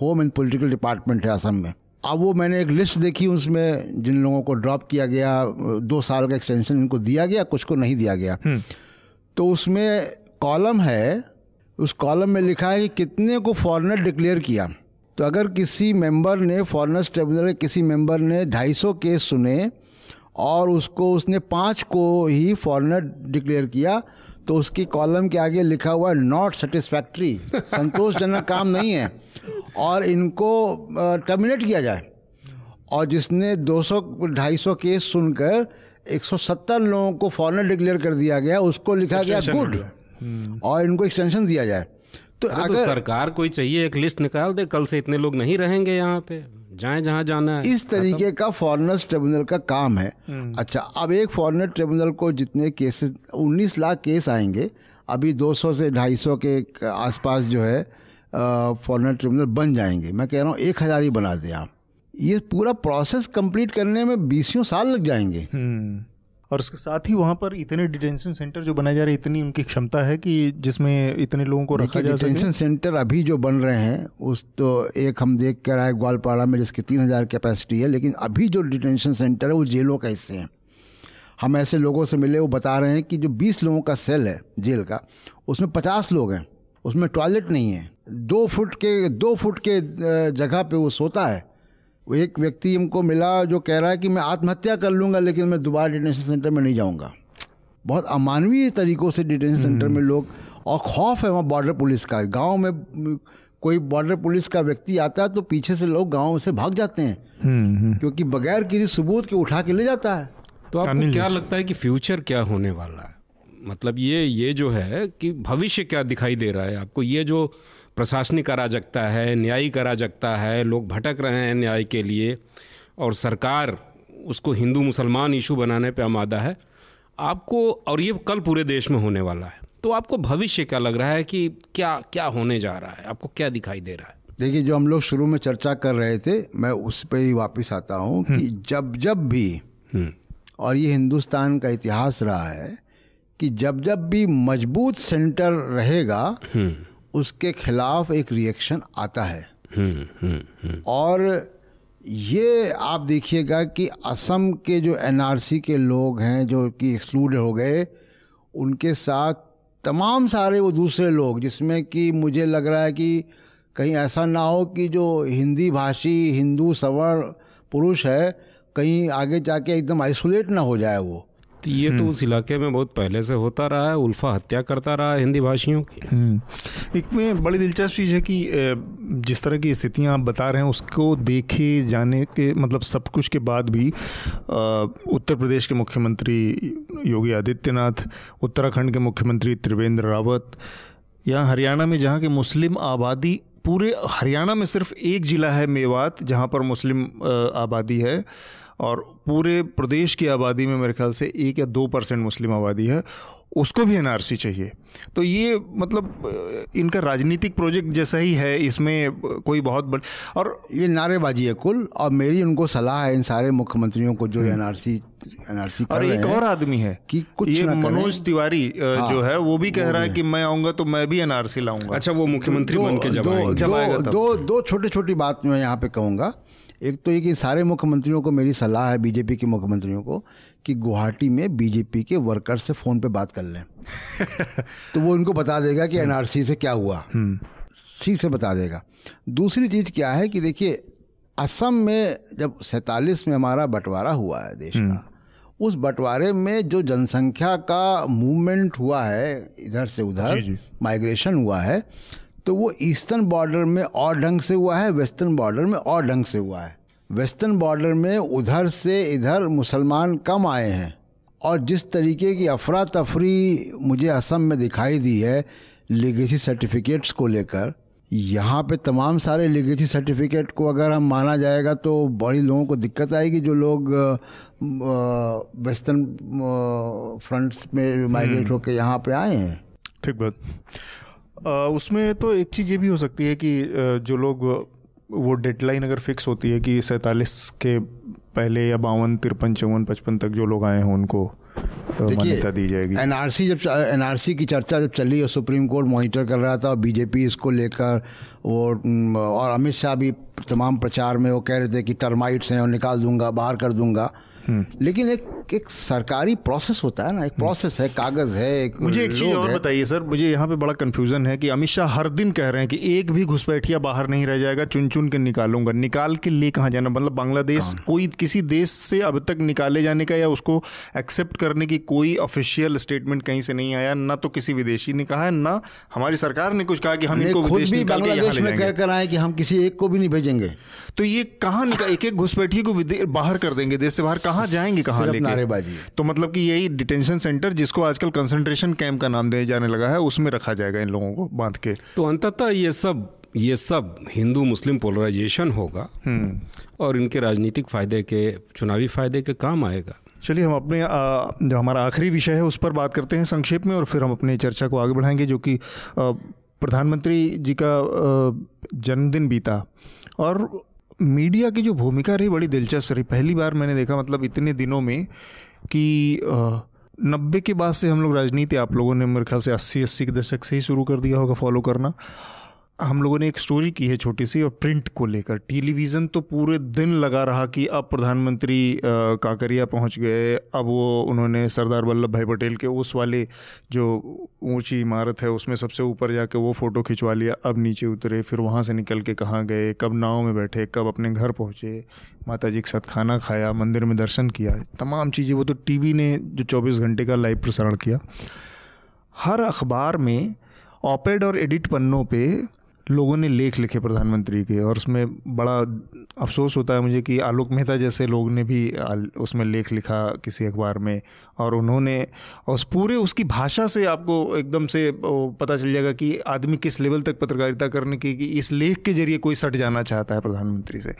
होम एंड पॉलिटिकल डिपार्टमेंट है असम में। अब वो मैंने एक लिस्ट देखी उसमें जिन लोगों को ड्रॉप किया गया, 2 साल का एक्सटेंशन इनको दिया गया, कुछ को नहीं दिया गया। तो उसमें कॉलम है, उस कॉलम में लिखा है कि कितने को फॉरेनर डिक्लेयर किया। तो अगर किसी मेंबर ने फॉरेनर्स ट्रिब्यूनल के किसी मेंबर ने 250 केस सुने और उसने 5 को ही फॉरेनर डिक्लेयर किया तो उसकी कॉलम के आगे लिखा हुआ नॉट सेटिस्फैक्ट्री, संतोषजनक काम नहीं है और इनको टर्मिनेट किया जाए। और जिसने 200-250 केस सुनकर 170 लोगों को फॉरेनर डिक्लेयर कर दिया गया उसको लिखा गया गुड और इनको एक्सटेंशन दिया जाए। तो अगर सरकार कोई चाहिए एक लिस्ट निकाल दे, कल से इतने लोग नहीं रहेंगे यहाँ पे, जाएं जहाँ जाना है। इस तरीके का फॉरेनर्स ट्रिब्यूनल का काम है। अच्छा, अब एक फॉरेनर ट्रिब्यूनल को जितने केसेस 19 लाख केस आएंगे, अभी 200 से 250 के आसपास जो है फॉरेनर ट्रिब्यूनल बन जाएंगे। मैं कह रहा हूँ 1,000 ही बना दें आप। ये पूरा प्रोसेस कंप्लीट करने में 20 साल लग जाएंगे। और उसके साथ ही वहाँ पर इतने डिटेंशन सेंटर जो बनाए जा रहे हैं, इतनी उनकी क्षमता है कि जिसमें इतने लोगों को रखा जा सके। डिटेंशन सेंटर अभी जो बन रहे हैं उस तो एक हम देख कर आए ग्वालपाड़ा में जिसकी 3,000 कैपेसिटी है, लेकिन अभी जो डिटेंशन सेंटर है वो जेलों का हिस्से हैं। हम ऐसे लोगों से मिले, वो बता रहे हैं कि जो 20 लोगों का सेल है जेल का, उसमें 50 लोग हैं, उसमें टॉयलेट नहीं है, 2 फुट के जगह पे वो सोता है। एक व्यक्ति हमको मिला जो कह रहा है कि मैं आत्महत्या कर लूँगा लेकिन मैं दोबारा डिटेंशन सेंटर में नहीं जाऊँगा। बहुत अमानवीय तरीक़ों से डिटेंशन सेंटर में लोग, और खौफ है वहाँ बॉर्डर पुलिस का। गांव में कोई बॉर्डर पुलिस का व्यक्ति आता है तो पीछे से लोग गांव से भाग जाते हैं क्योंकि बगैर किसी सबूत के उठा के ले जाता है। तो आपको क्या लगता है कि फ्यूचर क्या होने वाला है? मतलब ये जो है कि भविष्य क्या दिखाई दे रहा है आपको? ये जो प्रशासनिक अराजकता है, न्यायिक अराजकता है, लोग भटक रहे हैं न्याय के लिए और सरकार उसको हिंदू मुसलमान इशू बनाने पे आमादा है आपको, और ये कल पूरे देश में होने वाला है। तो आपको भविष्य क्या लग रहा है कि क्या क्या होने जा रहा है, आपको क्या दिखाई दे रहा है? देखिए, जो हम लोग शुरू में चर्चा कर रहे थे, मैं उस पर ही वापस आता हूँ कि जब भी, और ये हिंदुस्तान का इतिहास रहा है कि जब भी मजबूत सेंटर रहेगा उसके खिलाफ एक रिएक्शन आता है। और ये आप देखिएगा कि असम के जो एनआरसी के लोग हैं जो कि एक्सक्लूड हो गए, उनके साथ तमाम सारे वो दूसरे लोग जिसमें कि मुझे लग रहा है कि कहीं ऐसा ना हो कि जो हिंदी भाषी हिंदू सवर्ण पुरुष है कहीं आगे जाके एकदम आइसोलेट ना हो जाए। वो साथ, ये तो उस इलाके में बहुत पहले से होता रहा है, उल्फा हत्या करता रहा है हिंदी भाषियों की। एक में बड़ी दिलचस्प चीज़ है कि जिस तरह की स्थितियां आप बता रहे हैं उसको देखे जाने के मतलब सब कुछ के बाद भी उत्तर प्रदेश के मुख्यमंत्री योगी आदित्यनाथ, उत्तराखंड के मुख्यमंत्री त्रिवेंद्र रावत, यहाँ हरियाणा में जहाँ के मुस्लिम आबादी, पूरे हरियाणा में सिर्फ एक ज़िला है मेवात जहाँ पर मुस्लिम आबादी है और पूरे प्रदेश की आबादी में मेरे ख्याल से 1 या 2% मुस्लिम आबादी है, उसको भी एनआरसी चाहिए। तो ये मतलब इनका राजनीतिक प्रोजेक्ट जैसा ही है, इसमें कोई बहुत बड़ी और ये नारेबाजी है कुल। और मेरी उनको सलाह है इन सारे मुख्यमंत्रियों को जो एनआरसी और एक और आदमी है कि कुछ ये मनोज तिवारी जो है वो भी कह रहा है कि मैं आऊँगा तो मैं भी एनआरसी लाऊंगा। अच्छा, वो मुख्यमंत्री बन के दो छोटी छोटी बात मैं यहाँ पे कहूँगा। एक तो ये कि सारे मुख्यमंत्रियों को मेरी सलाह है, बीजेपी के मुख्यमंत्रियों को, कि गुवाहाटी में बीजेपी के वर्कर से फ़ोन पे बात कर लें तो वो इनको बता देगा कि एनआरसी से क्या हुआ, ठीक से बता देगा। दूसरी चीज़ क्या है कि देखिए, असम में जब 47 में हमारा बंटवारा हुआ है देश का, उस बंटवारे में जो जनसंख्या का मूवमेंट हुआ है इधर से उधर, माइग्रेशन हुआ है, तो वो ईस्टर्न बॉर्डर में और ढंग से हुआ है, वेस्टर्न बॉर्डर में और ढंग से हुआ है। वेस्टर्न बॉर्डर में उधर से इधर मुसलमान कम आए हैं और जिस तरीके की अफरा तफरी मुझे असम में दिखाई दी है लेगेसी सर्टिफिकेट्स को लेकर, यहाँ पे तमाम सारे लेगेसी सर्टिफिकेट को अगर हम माना जाएगा तो बड़ी लोगों को दिक्कत आएगी जो लोग वेस्टर्न फ्रंट्स में माइग्रेट होकर यहाँ पे आए हैं। ठीक बात। उसमें तो एक चीज़ ये भी हो सकती है कि जो लोग वो डेडलाइन अगर फिक्स होती है कि 47 के पहले या 52, 53, 54, 55 तक जो लोग आए हैं उनको मान्यता दी जाएगी। एनआरसी की चर्चा जब चली और सुप्रीम कोर्ट मॉनिटर कर रहा था और बीजेपी इसको लेकर वो और अमित शाह भी तमाम प्रचार में वो कह रहे थे कि टर्माइट्स हैं और निकाल दूंगा, बाहर कर दूंगा। लेकिन एक सरकारी प्रोसेस होता है ना, एक प्रोसेस है, कागज़ है। एक मुझे एक चीज़ और बताइए सर, मुझे यहाँ पे बड़ा कन्फ्यूज़न है कि अमित शाह हर दिन कह रहे हैं कि एक भी घुसपैठिया बाहर नहीं रह जाएगा, चुन चुन के निकालूंगा। निकाल के ले कहाँ जाना? मतलब बांग्लादेश कोई किसी देश से अब तक निकाले जाने का या उसको एक्सेप्ट करने की कोई ऑफिशियल स्टेटमेंट कहीं से नहीं आया, ना तो किसी विदेशी ने कहा है, ना हमारी सरकार ने कुछ कहा कि हम इनको विदेश में बांग्लादेश में कह कर आए कि हम किसी एक को भी नहीं भेजेंगे। तो ये कहाँ एक एक घुसपैठिए को बाहर कर देंगे, देश से बाहर कहाँ जाएंगे, कहाँ लेके? तो मतलब कि यही डिटेंशन सेंटर जिसको आजकल कंसंट्रेशन कैंप का नाम दिया जाने लगा है, उसमें रखा जाएगा इन लोगों को बांध के। तो अंततः ये सब हिंदू मुस्लिम पोलराइजेशन होगा और इनके राजनीतिक फायदे के, चुनावी फायदे के काम आएगा। चलिए हम अपने जो हमारा आखिरी विषय है उस पर बात करते हैं संक्षेप में और फिर हम अपनी चर्चा को आगे बढ़ाएंगे, जो कि प्रधानमंत्री जी का जन्मदिन बीता और मीडिया की जो भूमिका रही बड़ी दिलचस्प रही। पहली बार मैंने देखा मतलब इतने दिनों में कि 90 के बाद से हम लोग राजनीति, आप लोगों ने मेरे ख्याल से 80 के दशक से ही शुरू कर दिया होगा फॉलो करना, हम लोगों ने एक स्टोरी की है छोटी सी और प्रिंट को लेकर। टेलीविज़न तो पूरे दिन लगा रहा कि अब प्रधानमंत्री कांकरिया पहुंच गए, अब वो उन्होंने सरदार वल्लभ भाई पटेल के उस वाले जो ऊंची इमारत है उसमें सबसे ऊपर जाके वो फ़ोटो खिंचवा लिया, अब नीचे उतरे, फिर वहां से निकल के कहाँ गए, कब नाव में बैठे, कब अपने घर पहुँचे, माता जी के साथ खाना खाया, मंदिर में दर्शन किया, तमाम चीज़ें। वो तो टीवी ने जो 24 घंटे का लाइव प्रसारण किया। हर अखबार में ऑपेड और एडिट पन्नों पर लोगों ने लेख लिखे प्रधानमंत्री के और उसमें बड़ा अफसोस होता है मुझे कि आलोक मेहता जैसे लोग ने भी उसमें लेख लिखा किसी अखबार में और उन्होंने उस पूरे उसकी भाषा से आपको एकदम से पता चल जाएगा कि आदमी किस लेवल तक पत्रकारिता करने की, कि इस लेख के जरिए कोई सट जाना चाहता है प्रधानमंत्री से।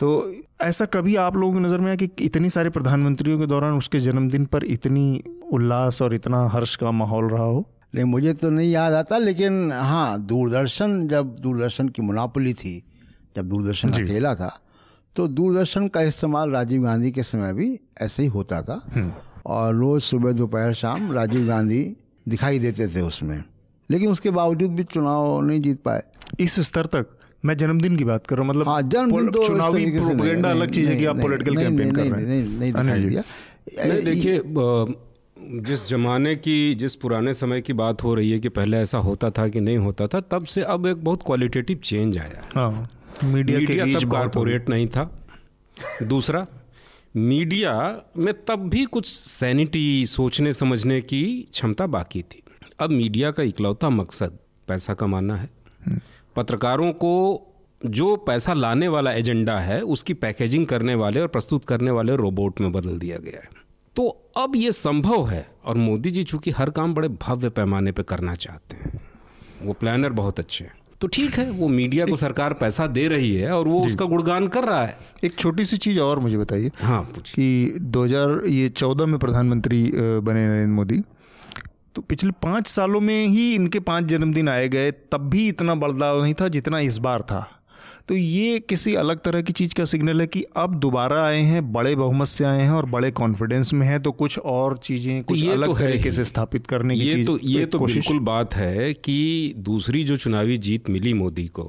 तो ऐसा कभी आप लोगों की नज़र में आया कि इतने सारे प्रधानमंत्रियों के दौरान उसके जन्मदिन पर इतनी उल्लास और इतना हर्ष का माहौल रहा हो? नहीं, मुझे तो नहीं याद आता। लेकिन हाँ, जब दूरदर्शन की मोनोपोली थी, जब दूरदर्शन अकेला था, तो दूरदर्शन का इस्तेमाल राजीव गांधी के समय भी ऐसे ही होता था और रोज़ सुबह दोपहर शाम राजीव गांधी दिखाई देते थे उसमें। लेकिन उसके बावजूद भी चुनाव नहीं जीत पाए इस स्तर तक। मैं जन्मदिन की बात कर रहा हूँ, मतलब जन्मदिन तो चुनावी प्रोपेगेंडा अलग चीज़ है कि आप पॉलिटिकल कैंपेन कर रहे हैं। नहीं दिखाई दिया। देखिए, जिस ज़माने की, जिस पुराने समय की बात हो रही है कि पहले ऐसा होता था कि नहीं होता था, तब से अब एक बहुत क्वालिटेटिव चेंज आया है। मीडिया तब कॉर्पोरेट नहीं था। दूसरा, मीडिया में तब भी कुछ सैनिटी, सोचने समझने की क्षमता बाकी थी। अब मीडिया का इकलौता मकसद पैसा कमाना है। पत्रकारों को जो पैसा लाने वाला एजेंडा है उसकी पैकेजिंग करने वाले और प्रस्तुत करने वाले रोबोट में बदल दिया गया है। तो अब ये संभव है और मोदी जी चूंकि हर काम बड़े भव्य पैमाने पे करना चाहते हैं, वो प्लानर बहुत अच्छे हैं, तो ठीक है वो मीडिया को सरकार पैसा दे रही है और वो उसका गुणगान कर रहा है। एक छोटी सी चीज़ और मुझे बताइए। हाँ, कि 2014 में प्रधानमंत्री बने नरेंद्र मोदी, तो पिछले 5 सालों में ही इनके 5 जन्मदिन आए गए, तब भी इतना बदलाव नहीं था जितना इस बार था। तो ये किसी अलग तरह की चीज़ का सिग्नल है कि अब दोबारा आए हैं, बड़े बहुमत से आए हैं और बड़े कॉन्फिडेंस में हैं, तो कुछ और चीज़ें कुछ अलग तो तरीके से स्थापित करने की चीज़। ये तो बिल्कुल बात है कि दूसरी जो चुनावी जीत मिली मोदी को,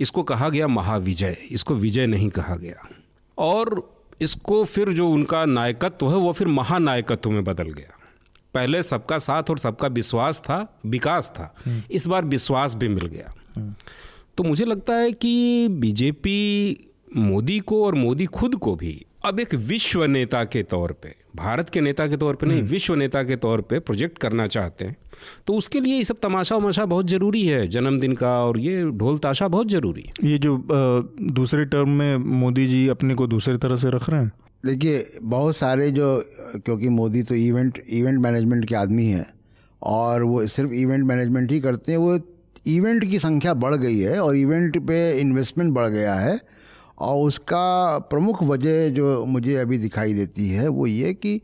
इसको कहा गया महाविजय, इसको विजय नहीं कहा गया। और इसको फिर जो उनका नायकत्व है वो फिर महानायकत्व में बदल गया। पहले सबका साथ और सबका विश्वास था, विकास था, इस बार विश्वास भी मिल गया। तो मुझे लगता है कि बीजेपी मोदी को और मोदी खुद को भी अब एक विश्व नेता के तौर पे, भारत के नेता के तौर पे नहीं, विश्व नेता के तौर पे प्रोजेक्ट करना चाहते हैं। तो उसके लिए ये सब तमाशा उमाशा बहुत ज़रूरी है, जन्मदिन का और ये ढोल ताशा बहुत ज़रूरी है। ये जो दूसरे टर्म में मोदी जी अपने को दूसरे तरह से रख रहे हैं, देखिए बहुत सारे जो, क्योंकि मोदी तो इवेंट मैनेजमेंट के आदमी हैं और वो सिर्फ इवेंट मैनेजमेंट ही करते हैं। वो इवेंट की संख्या बढ़ गई है और इवेंट पे इन्वेस्टमेंट बढ़ गया है, और उसका प्रमुख वजह जो मुझे अभी दिखाई देती है वो ये कि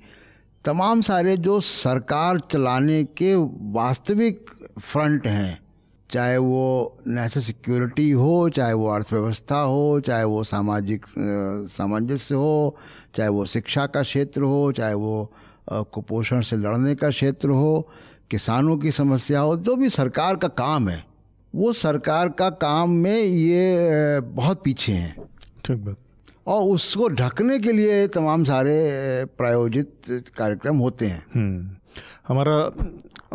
तमाम सारे जो सरकार चलाने के वास्तविक फ्रंट हैं, चाहे वो नेशनल सिक्योरिटी हो, चाहे वो अर्थव्यवस्था हो, चाहे वो सामाजिक सामंजस्य हो, चाहे वो शिक्षा का क्षेत्र हो, चाहे वो कुपोषण से लड़ने का क्षेत्र हो, किसानों की समस्या हो, जो भी सरकार का काम है वो सरकार का काम में ये बहुत पीछे हैं। ठीक बात। और उसको ढकने के लिए तमाम सारे प्रायोजित कार्यक्रम होते हैं। हमारा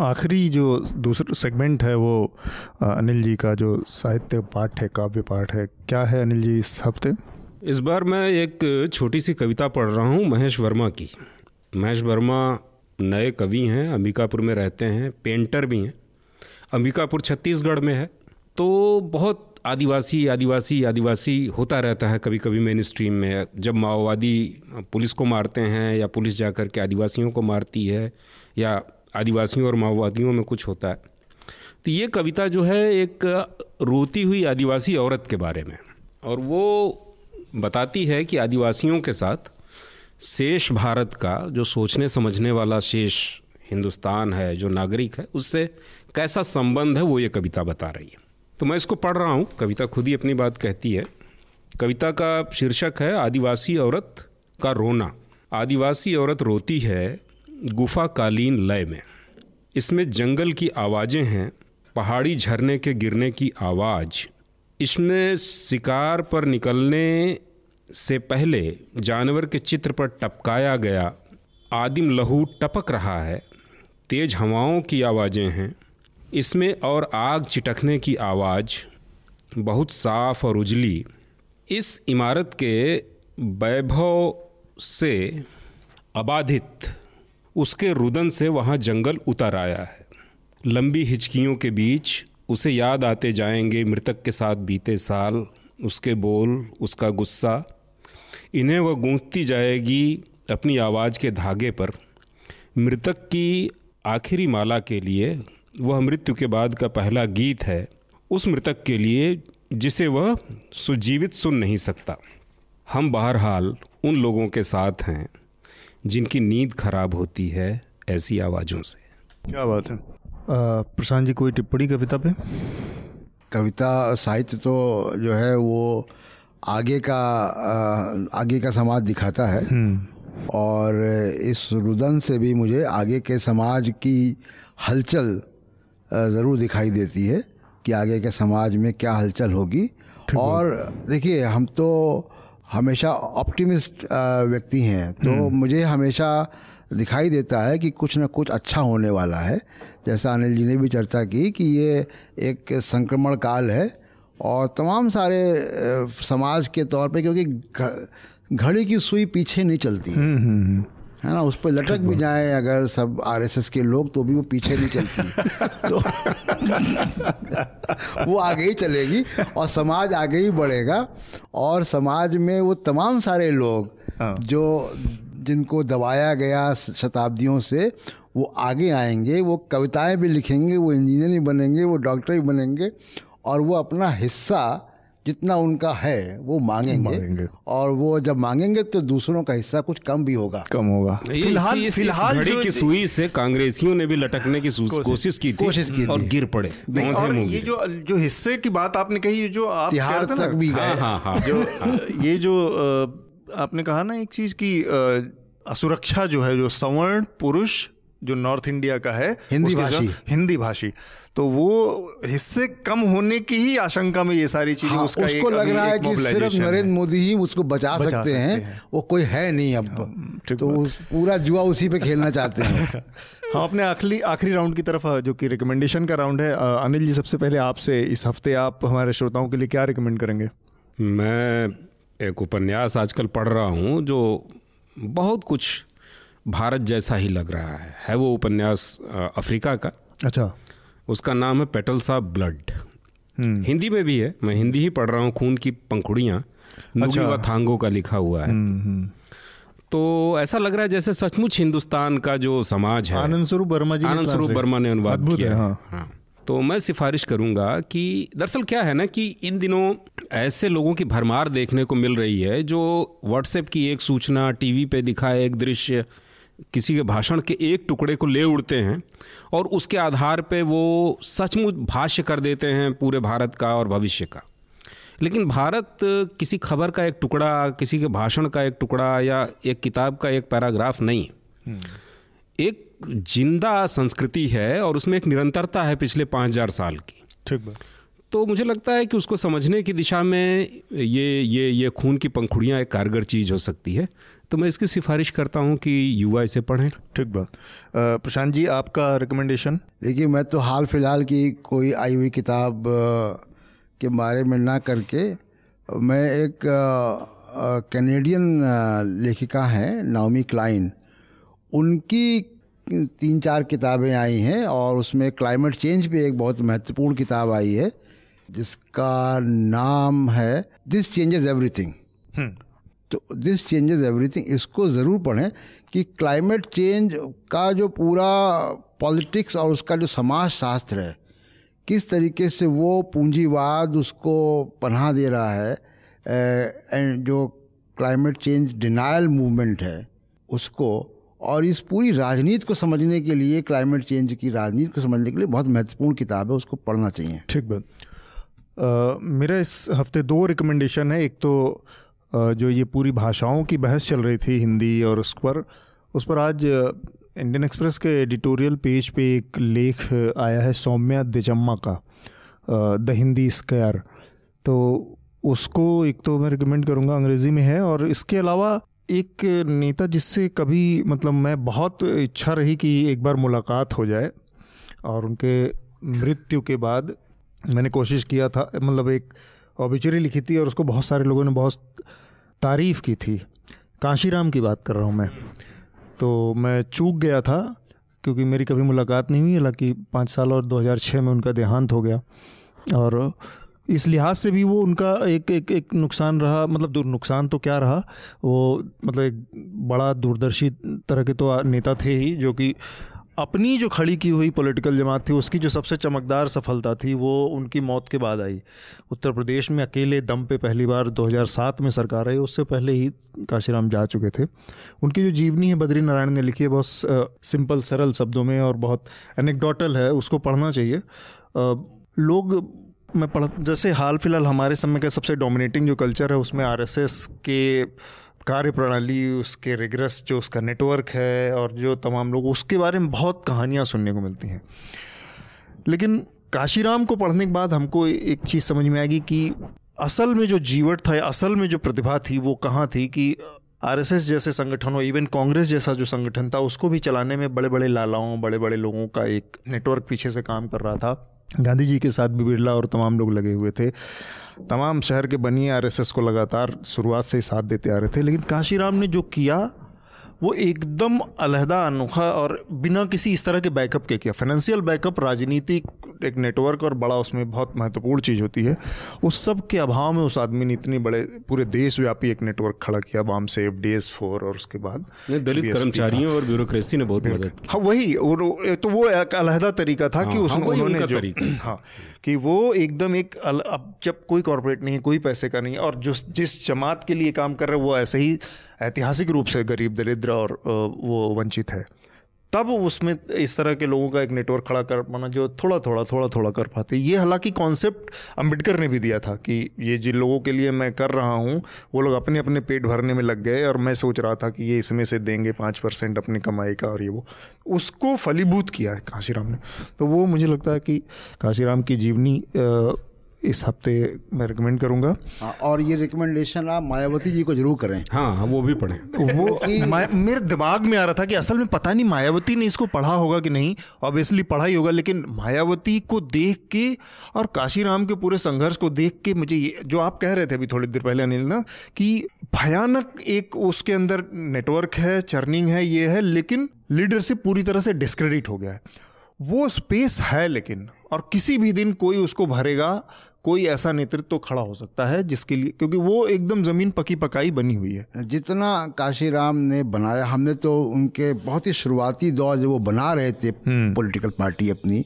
आखिरी जो दूसरा सेगमेंट है वो अनिल जी का जो साहित्य पाठ है, काव्य पाठ है, क्या है अनिल जी इस हफ्ते? इस बार मैं एक छोटी सी कविता पढ़ रहा हूँ महेश वर्मा की। महेश वर्मा नए कवि हैं, अंबिकापुर में रहते हैं, पेंटर भी हैं। अंबिकापुर छत्तीसगढ़ में है, तो बहुत आदिवासी होता रहता है कभी कभी मेन स्ट्रीम में। जब माओवादी पुलिस को मारते हैं या पुलिस जा कर के आदिवासियों को मारती है या आदिवासियों और माओवादियों में कुछ होता है, तो ये कविता जो है एक रोती हुई आदिवासी औरत के बारे में, और वो बताती है कि आदिवासियों के साथ शेष भारत का जो सोचने समझने वाला शेष हिंदुस्तान है, जो नागरिक है, उससे कैसा संबंध है, वो ये कविता बता रही है। तो मैं इसको पढ़ रहा हूँ, कविता खुद ही अपनी बात कहती है। कविता का शीर्षक है आदिवासी औरत का रोना। आदिवासी औरत रोती है गुफा कालीन लय में, इसमें जंगल की आवाज़ें हैं, पहाड़ी झरने के गिरने की आवाज़, इसमें शिकार पर निकलने से पहले जानवर के चित्र पर टपकाया गया आदिम लहू टपक रहा है, तेज हवाओं की आवाज़ें हैं इसमें, और आग चिटकने की आवाज़ बहुत साफ और उजली। इस इमारत के वैभव से अबाधित उसके रुदन से वहाँ जंगल उतर आया है। लंबी हिचकियों के बीच उसे याद आते जाएंगे मृतक के साथ बीते साल, उसके बोल, उसका गुस्सा, इन्हें वह गूंथती जाएगी अपनी आवाज़ के धागे पर। मृतक की आखिरी माला के लिए, वह मृत्यु के बाद का पहला गीत है उस मृतक के लिए जिसे वह सुजीवित सुन नहीं सकता। हम बहरहाल उन लोगों के साथ हैं जिनकी नींद खराब होती है ऐसी आवाज़ों से। क्या बात है। प्रशांत जी कोई टिप्पणी कविता पे? कविता साहित्य तो जो है वो आगे का समाज दिखाता है, और इस रुदन से भी मुझे आगे के समाज की हलचल ज़रूर दिखाई देती है कि आगे के समाज में क्या हलचल होगी। और देखिए हम तो हमेशा ऑप्टिमिस्ट व्यक्ति हैं, तो मुझे हमेशा दिखाई देता है कि कुछ ना कुछ अच्छा होने वाला है। जैसा अनिल जी ने भी चर्चा की कि ये एक संक्रमण काल है और तमाम सारे समाज के तौर पे, क्योंकि घड़ी की सुई पीछे नहीं चलती है ना, उस पर लटक भी जाए अगर सब आरएसएस के लोग तो भी वो पीछे नहीं चलती तो वो आगे ही चलेगी और समाज आगे ही बढ़ेगा। और समाज में वो तमाम सारे लोग जो जिनको दबाया गया शताब्दियों से वो आगे आएंगे, वो कविताएं भी लिखेंगे, वो इंजीनियर भी बनेंगे, वो डॉक्टर भी बनेंगे, और वो अपना हिस्सा जितना उनका है वो मांगेंगे और वो जब मांगेंगे तो दूसरों का हिस्सा कुछ कम भी होगा, कम होगा। फिलहाल घड़ी की सुई से कांग्रेसियों ने भी लटकने की कोशिश की और गिर पड़े। और ये जो हिस्से की बात आपने कही, जो आप तिहाड़ तक भी गए, ये जो आपने कहा ना एक चीज की असुरक्षा जो है, जो सवर्ण पुरुष जो नॉर्थ इंडिया का है हिंदी भाषी, तो वो हिस्से कम होने की ही आशंका में ये सारी चीजें उसको लग रहा है कि सिर्फ नरेंद्र मोदी ही उसको बचा सकते हैं। वो कोई है नहीं अब, तो पूरा जुआ उसी पे खेलना चाहते हैं। हम अपने आखिरी राउंड की तरफ, जो कि रिकमेंडेशन का राउंड है। अनिल जी, सबसे पहले आपसे, इस हफ्ते आप हमारे श्रोताओं के लिए क्या रिकमेंड करेंगे? मैं एक उपन्यास आजकल पढ़ रहा हूँ जो बहुत कुछ भारत जैसा ही लग रहा है वो उपन्यास अफ्रीका का। अच्छा। उसका नाम है पेटल्स ऑफ ब्लड, हिंदी में भी है, मैं हिंदी ही पढ़ रहा हूँ, खून की पंखुड़ियाँ, अच्छा। वा थांगो का लिखा हुआ है। तो ऐसा लग रहा है जैसे सचमुच हिंदुस्तान का जो समाज है, आनंद स्वरूप वर्मा ने अनुवाद किया है। हाँ। तो मैं सिफारिश करूँगा कि दरअसल क्या है ना कि इन दिनों ऐसे लोगों की भरमार देखने को मिल रही है जो व्हाट्सएप की एक सूचना, टीवी पे दिखा एक दृश्य, किसी के भाषण के एक टुकड़े को ले उड़ते हैं और उसके आधार पे वो सचमुच भाष्य कर देते हैं पूरे भारत का और भविष्य का। लेकिन भारत किसी खबर का एक टुकड़ा, किसी के भाषण का एक टुकड़ा या एक किताब का एक पैराग्राफ नहीं, एक जिंदा संस्कृति है और उसमें एक निरंतरता है पिछले 5,000 साल की। ठीक बात। तो मुझे लगता है कि उसको समझने की दिशा में ये खून की पंखुड़ियाँ एक कारगर चीज़ हो सकती है, तो मैं इसकी सिफारिश करता हूँ कि युवा इसे पढ़ें। ठीक बात। प्रशांत जी, आपका रिकमेंडेशन? देखिए, मैं तो हाल फिलहाल की कोई आई हुई किताब के बारे में ना करके, मैं एक कैनेडियन लेखिका हैं नाओमी क्लाइन, उनकी 3-4 किताबें आई हैं और उसमें क्लाइमेट चेंज भी एक बहुत महत्वपूर्ण किताब आई है जिसका नाम है दिस चेंजेस एवरीथिंग। तो दिस चेंजेस एवरीथिंग, इसको ज़रूर पढ़ें कि क्लाइमेट चेंज का जो पूरा पॉलिटिक्स और उसका जो समाज शास्त्र है, किस तरीके से वो पूंजीवाद उसको पनाह दे रहा है, एंड जो क्लाइमेट चेंज डिनायल मूवमेंट है उसको, और इस पूरी राजनीति को समझने के लिए, क्लाइमेट चेंज की राजनीति को समझने के लिए बहुत महत्वपूर्ण किताब है, उसको पढ़ना चाहिए। ठीक बात। मेरा इस हफ्ते 2 रिकमेंडेशन है। एक तो जो ये पूरी भाषाओं की बहस चल रही थी हिंदी, और उस पर आज इंडियन एक्सप्रेस के एडिटोरियल पेज पे एक लेख आया है सौम्या दिजम्मा का, द हिंदी स्क्वायर। तो उसको एक तो मैं रिकमेंड करूँगा, अंग्रेज़ी में है। और इसके अलावा एक नेता जिससे कभी मतलब मैं बहुत इच्छा रही कि एक बार मुलाकात हो जाए, और उनके मृत्यु के बाद मैंने कोशिश किया था, मतलब एक ऑबिचुरी लिखी थी और उसको बहुत सारे लोगों ने बहुत तारीफ़ की थी। कांशी राम की बात कर रहा हूँ मैं। तो मैं चूक गया था क्योंकि मेरी कभी मुलाकात नहीं हुई, हालांकि 5 साल और 2006 में उनका देहांत हो गया, और इस लिहाज से भी वो उनका एक नुकसान रहा, मतलब नुकसान तो क्या रहा, वो मतलब एक बड़ा दूरदर्शी तरह के तो नेता थे ही, जो कि अपनी जो खड़ी की हुई पॉलिटिकल जमात थी उसकी जो सबसे चमकदार सफलता थी वो उनकी मौत के बाद आई। उत्तर प्रदेश में अकेले दम पे पहली बार 2007 में सरकार आई, उससे पहले ही काशीराम जा चुके थे। उनकी जो जीवनी है बद्री नारायण ने लिखी है, बहुत सिंपल सरल शब्दों में और बहुत एनेक्डोटल है, उसको पढ़ना चाहिए। लोग जैसे हाल फिलहाल हमारे समय का सबसे डोमिनेटिंग जो कल्चर है उसमें आरएसएस के कार्य प्रणाली, उसके रिग्रेस, जो उसका नेटवर्क है और जो तमाम लोग, उसके बारे में बहुत कहानियाँ सुनने को मिलती हैं। लेकिन काशीराम को पढ़ने के बाद हमको एक चीज़ समझ में आएगी कि असल में जो जीवट था, असल में जो प्रतिभा थी वो कहाँ थी, कि आरएसएस जैसे संगठन और इवन कांग्रेस जैसा जो संगठन था उसको भी चलाने में बड़े बड़े लालाओं, बड़े बड़े लोगों का एक नेटवर्क पीछे से काम कर रहा था। गांधी जी के साथ भी बिरला और तमाम लोग लगे हुए थे। तमाम शहर के बनिए आरएसएस को लगातार शुरुआत से ही साथ देते आ रहे थे। लेकिन कांशीराम ने जो किया वो एकदम अलहदा, अनोखा और बिना किसी इस तरह के बैकअप के किया। फाइनेंशियल बैकअप, राजनीतिक एक नेटवर्क और बड़ा उसमें बहुत महत्वपूर्ण चीज़ होती है, उस सब के अभाव में उस आदमी ने इतने बड़े पूरे देशव्यापी एक नेटवर्क खड़ा किया, वाम से FDS 4 और उसके बाद दलित कर्मचारियों और ब्यूरोक्रेसी ने बहुत मदद की। हाँ वही, तो वो एक अलहदा तरीका था कि उसमें उन्होंने जो हाँ कि वो एकदम एक अब जब कोई कॉर्पोरेट नहीं है, कोई पैसे का नहीं है और जो जिस जमात के लिए काम कर रहे वो ऐसे ही ऐतिहासिक रूप से गरीब, दरिद्र और वो वंचित है, तब उसमें इस तरह के लोगों का एक नेटवर्क खड़ा कर पाना जो थोड़ा थोड़ा कर पाते। ये हालांकि कॉन्सेप्ट अंबेडकर ने भी दिया था कि ये जिन लोगों के लिए मैं कर रहा हूँ वो लोग अपने अपने पेट भरने में लग गए और मैं सोच रहा था कि ये इसमें से देंगे 5% अपनी कमाई का और ये वो, उसको फलीभूत किया है कांशीराम ने। तो वो मुझे लगता है कि कांशीराम की जीवनी इस हफ्ते मैं रिकमेंड करूंगा और ये रिकमेंडेशन आप मायावती जी को जरूर करें। हाँ वो भी पढ़ें। वो मेरे दिमाग में आ रहा था कि असल में पता नहीं मायावती ने इसको पढ़ा होगा कि नहीं, ऑब्वियसली पढ़ा ही होगा, लेकिन मायावती को देख के और कांशीराम के पूरे संघर्ष को देख के मुझे ये जो आप कह रहे थे अभी थोड़ी देर पहले अनिल ना कि भयानक एक उसके अंदर नेटवर्क है, चर्निंग है, ये है, लेकिन लीडरशिप पूरी तरह से डिस्क्रेडिट हो गया है। वो स्पेस है लेकिन, और किसी भी दिन कोई उसको भरेगा, कोई ऐसा नेतृत्व तो खड़ा हो सकता है जिसके लिए, क्योंकि वो एकदम ज़मीन पकी पकाई बनी हुई है। जितना कांशीराम ने बनाया, हमने तो उनके बहुत ही शुरुआती दौर जब वो बना रहे थे पॉलिटिकल पार्टी अपनी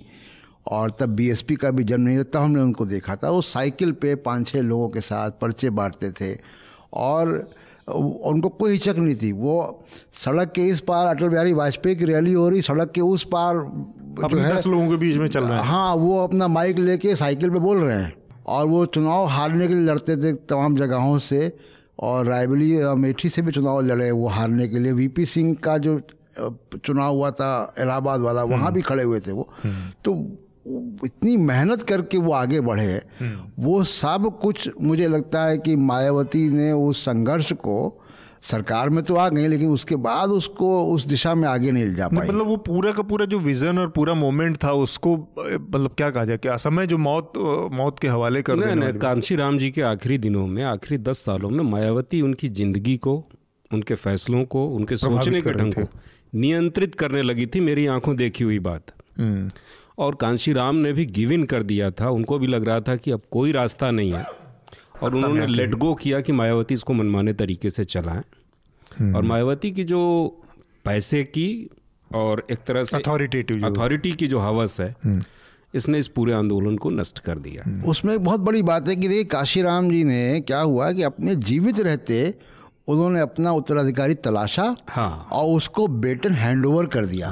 और तब बीएसपी का भी जन्म नहीं होता, हमने उनको देखा था वो साइकिल पे 5-6 लोगों के साथ पर्चे बांटते थे और उनको कोई हिचक नहीं थी। वो सड़क के इस पार अटल बिहारी वाजपेयी की रैली हो रही, सड़क के उस पार 10 लोगों के बीच में चल रहा है। हाँ वो अपना माइक लेके साइकिल पे बोल रहे हैं और वो चुनाव हारने के लिए लड़ते थे तमाम जगहों से और रायबरेली अमेठी से भी चुनाव लड़े वो हारने के लिए। वीपी सिंह का जो चुनाव हुआ था इलाहाबाद वाला, वहाँ भी खड़े हुए थे वो। तो इतनी मेहनत करके वो आगे बढ़े हैं। वो सब कुछ मुझे लगता है कि मायावती ने उस संघर्ष को, सरकार में तो आ गई लेकिन उसके बाद उसको उस दिशा में आगे नहीं जा पाई। मतलब वो पूरा का पूरा जो विजन और पूरा मोमेंट था उसको मतलब क्या कहा जाए कि असमय जो मौत के हवाले कर रहे हैं। कांशीराम जी के आखिरी दिनों में, आखिरी 10 सालों में मायावती उनकी जिंदगी को, उनके फैसलों को, उनके सोचने के ढंग को नियंत्रित करने लगी थी, मेरी आंखों देखी हुई बात। और कांशीराम ने भी गिव इन कर दिया था, उनको भी लग रहा था कि अब कोई रास्ता नहीं है और उन्होंने लेट गो किया कि मायावती इसको मनमाने तरीके से चलाएं। और मायावती की जो पैसे की और एक तरह से अथॉरिटी की जो हवस है, इसने इस पूरे आंदोलन को नष्ट कर दिया। उसमें एक बहुत बड़ी बात है कि देखिए कांशीराम जी ने क्या हुआ कि अपने जीवित रहते उन्होंने अपना उत्तराधिकारी तलाशा, हाँ, और उसको बेटन हैंडओवर कर दिया।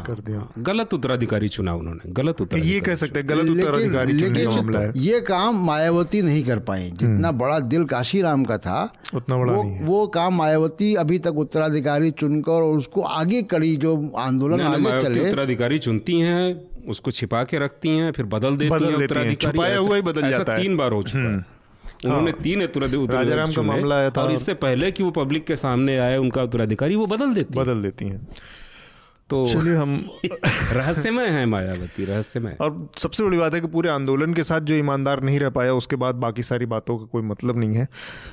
गलत उत्तराधिकारी चुना उन्होंने, गलत उत्तराधिकारी, ये कह सकते हैं गलत उत्तराधिकारी चुनने का मामला है। ये काम मायावती नहीं कर पाई, जितना बड़ा दिल कांशीराम का था उतना बड़ा नहीं है। वो काम मायावती अभी तक उत्तराधिकारी चुनकर और उसको आगे कड़ी जो आंदोलन आगे चले, उत्तराधिकारी चुनती है, उसको छिपा के रखती है, फिर बदल देती है, छुपाया हुआ ही बदल जाता है। 3 बार हो चुका है, उन्होंने 3 उत्तराधिकारी का मामला आया था और इससे पहले कि वो पब्लिक के सामने आए उनका उत्तराधिकारी वो बदल देती हैं। तो चलिए हम रहस्यमय है मायावती, रहस्यमय। और सबसे बड़ी बात है कि पूरे आंदोलन के साथ जो ईमानदार नहीं रह पाया उसके बाद बाकी सारी बातों का कोई मतलब नहीं है।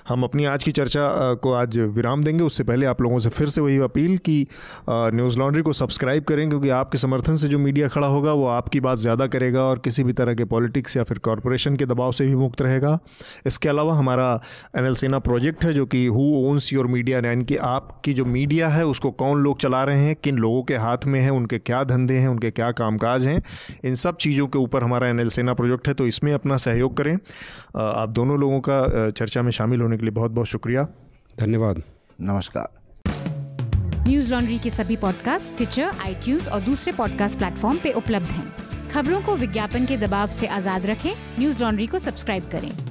हम अपनी आज की चर्चा को आज विराम देंगे। उससे पहले आप लोगों से फिर से वही अपील कि न्यूज़ लॉन्ड्री को सब्सक्राइब करें, क्योंकि आपके समर्थन से जो मीडिया खड़ा होगा वो आपकी बात ज़्यादा करेगा और किसी भी तरह के पॉलिटिक्स या फिर कॉरपोरेशन के दबाव से भी मुक्त रहेगा। इसके अलावा हमारा एनएल सेना प्रोजेक्ट है जो कि हु ओन्स योर मीडिया, यानी कि आपकी जो मीडिया है उसको कौन लोग चला रहे हैं, किन लोगों के हाथ में है, उनके क्या धंधे हैं, उनके क्या कामकाज हैं, इन सब चीज़ों के ऊपर हमारा एनएल सेना प्रोजेक्ट है। तो इसमें अपना सहयोग करें। आप दोनों लोगों का चर्चा में शामिल होने के लिए बहुत बहुत शुक्रिया, धन्यवाद, नमस्कार। न्यूज़ लॉन्ड्री के सभी पॉडकास्ट ट्विटर, iTunes और दूसरे पॉडकास्ट प्लेटफॉर्म पे उपलब्ध हैं। खबरों को विज्ञापन के दबाव से आज़ाद रखें, न्यूज़ लॉन्ड्री को सब्सक्राइब करें।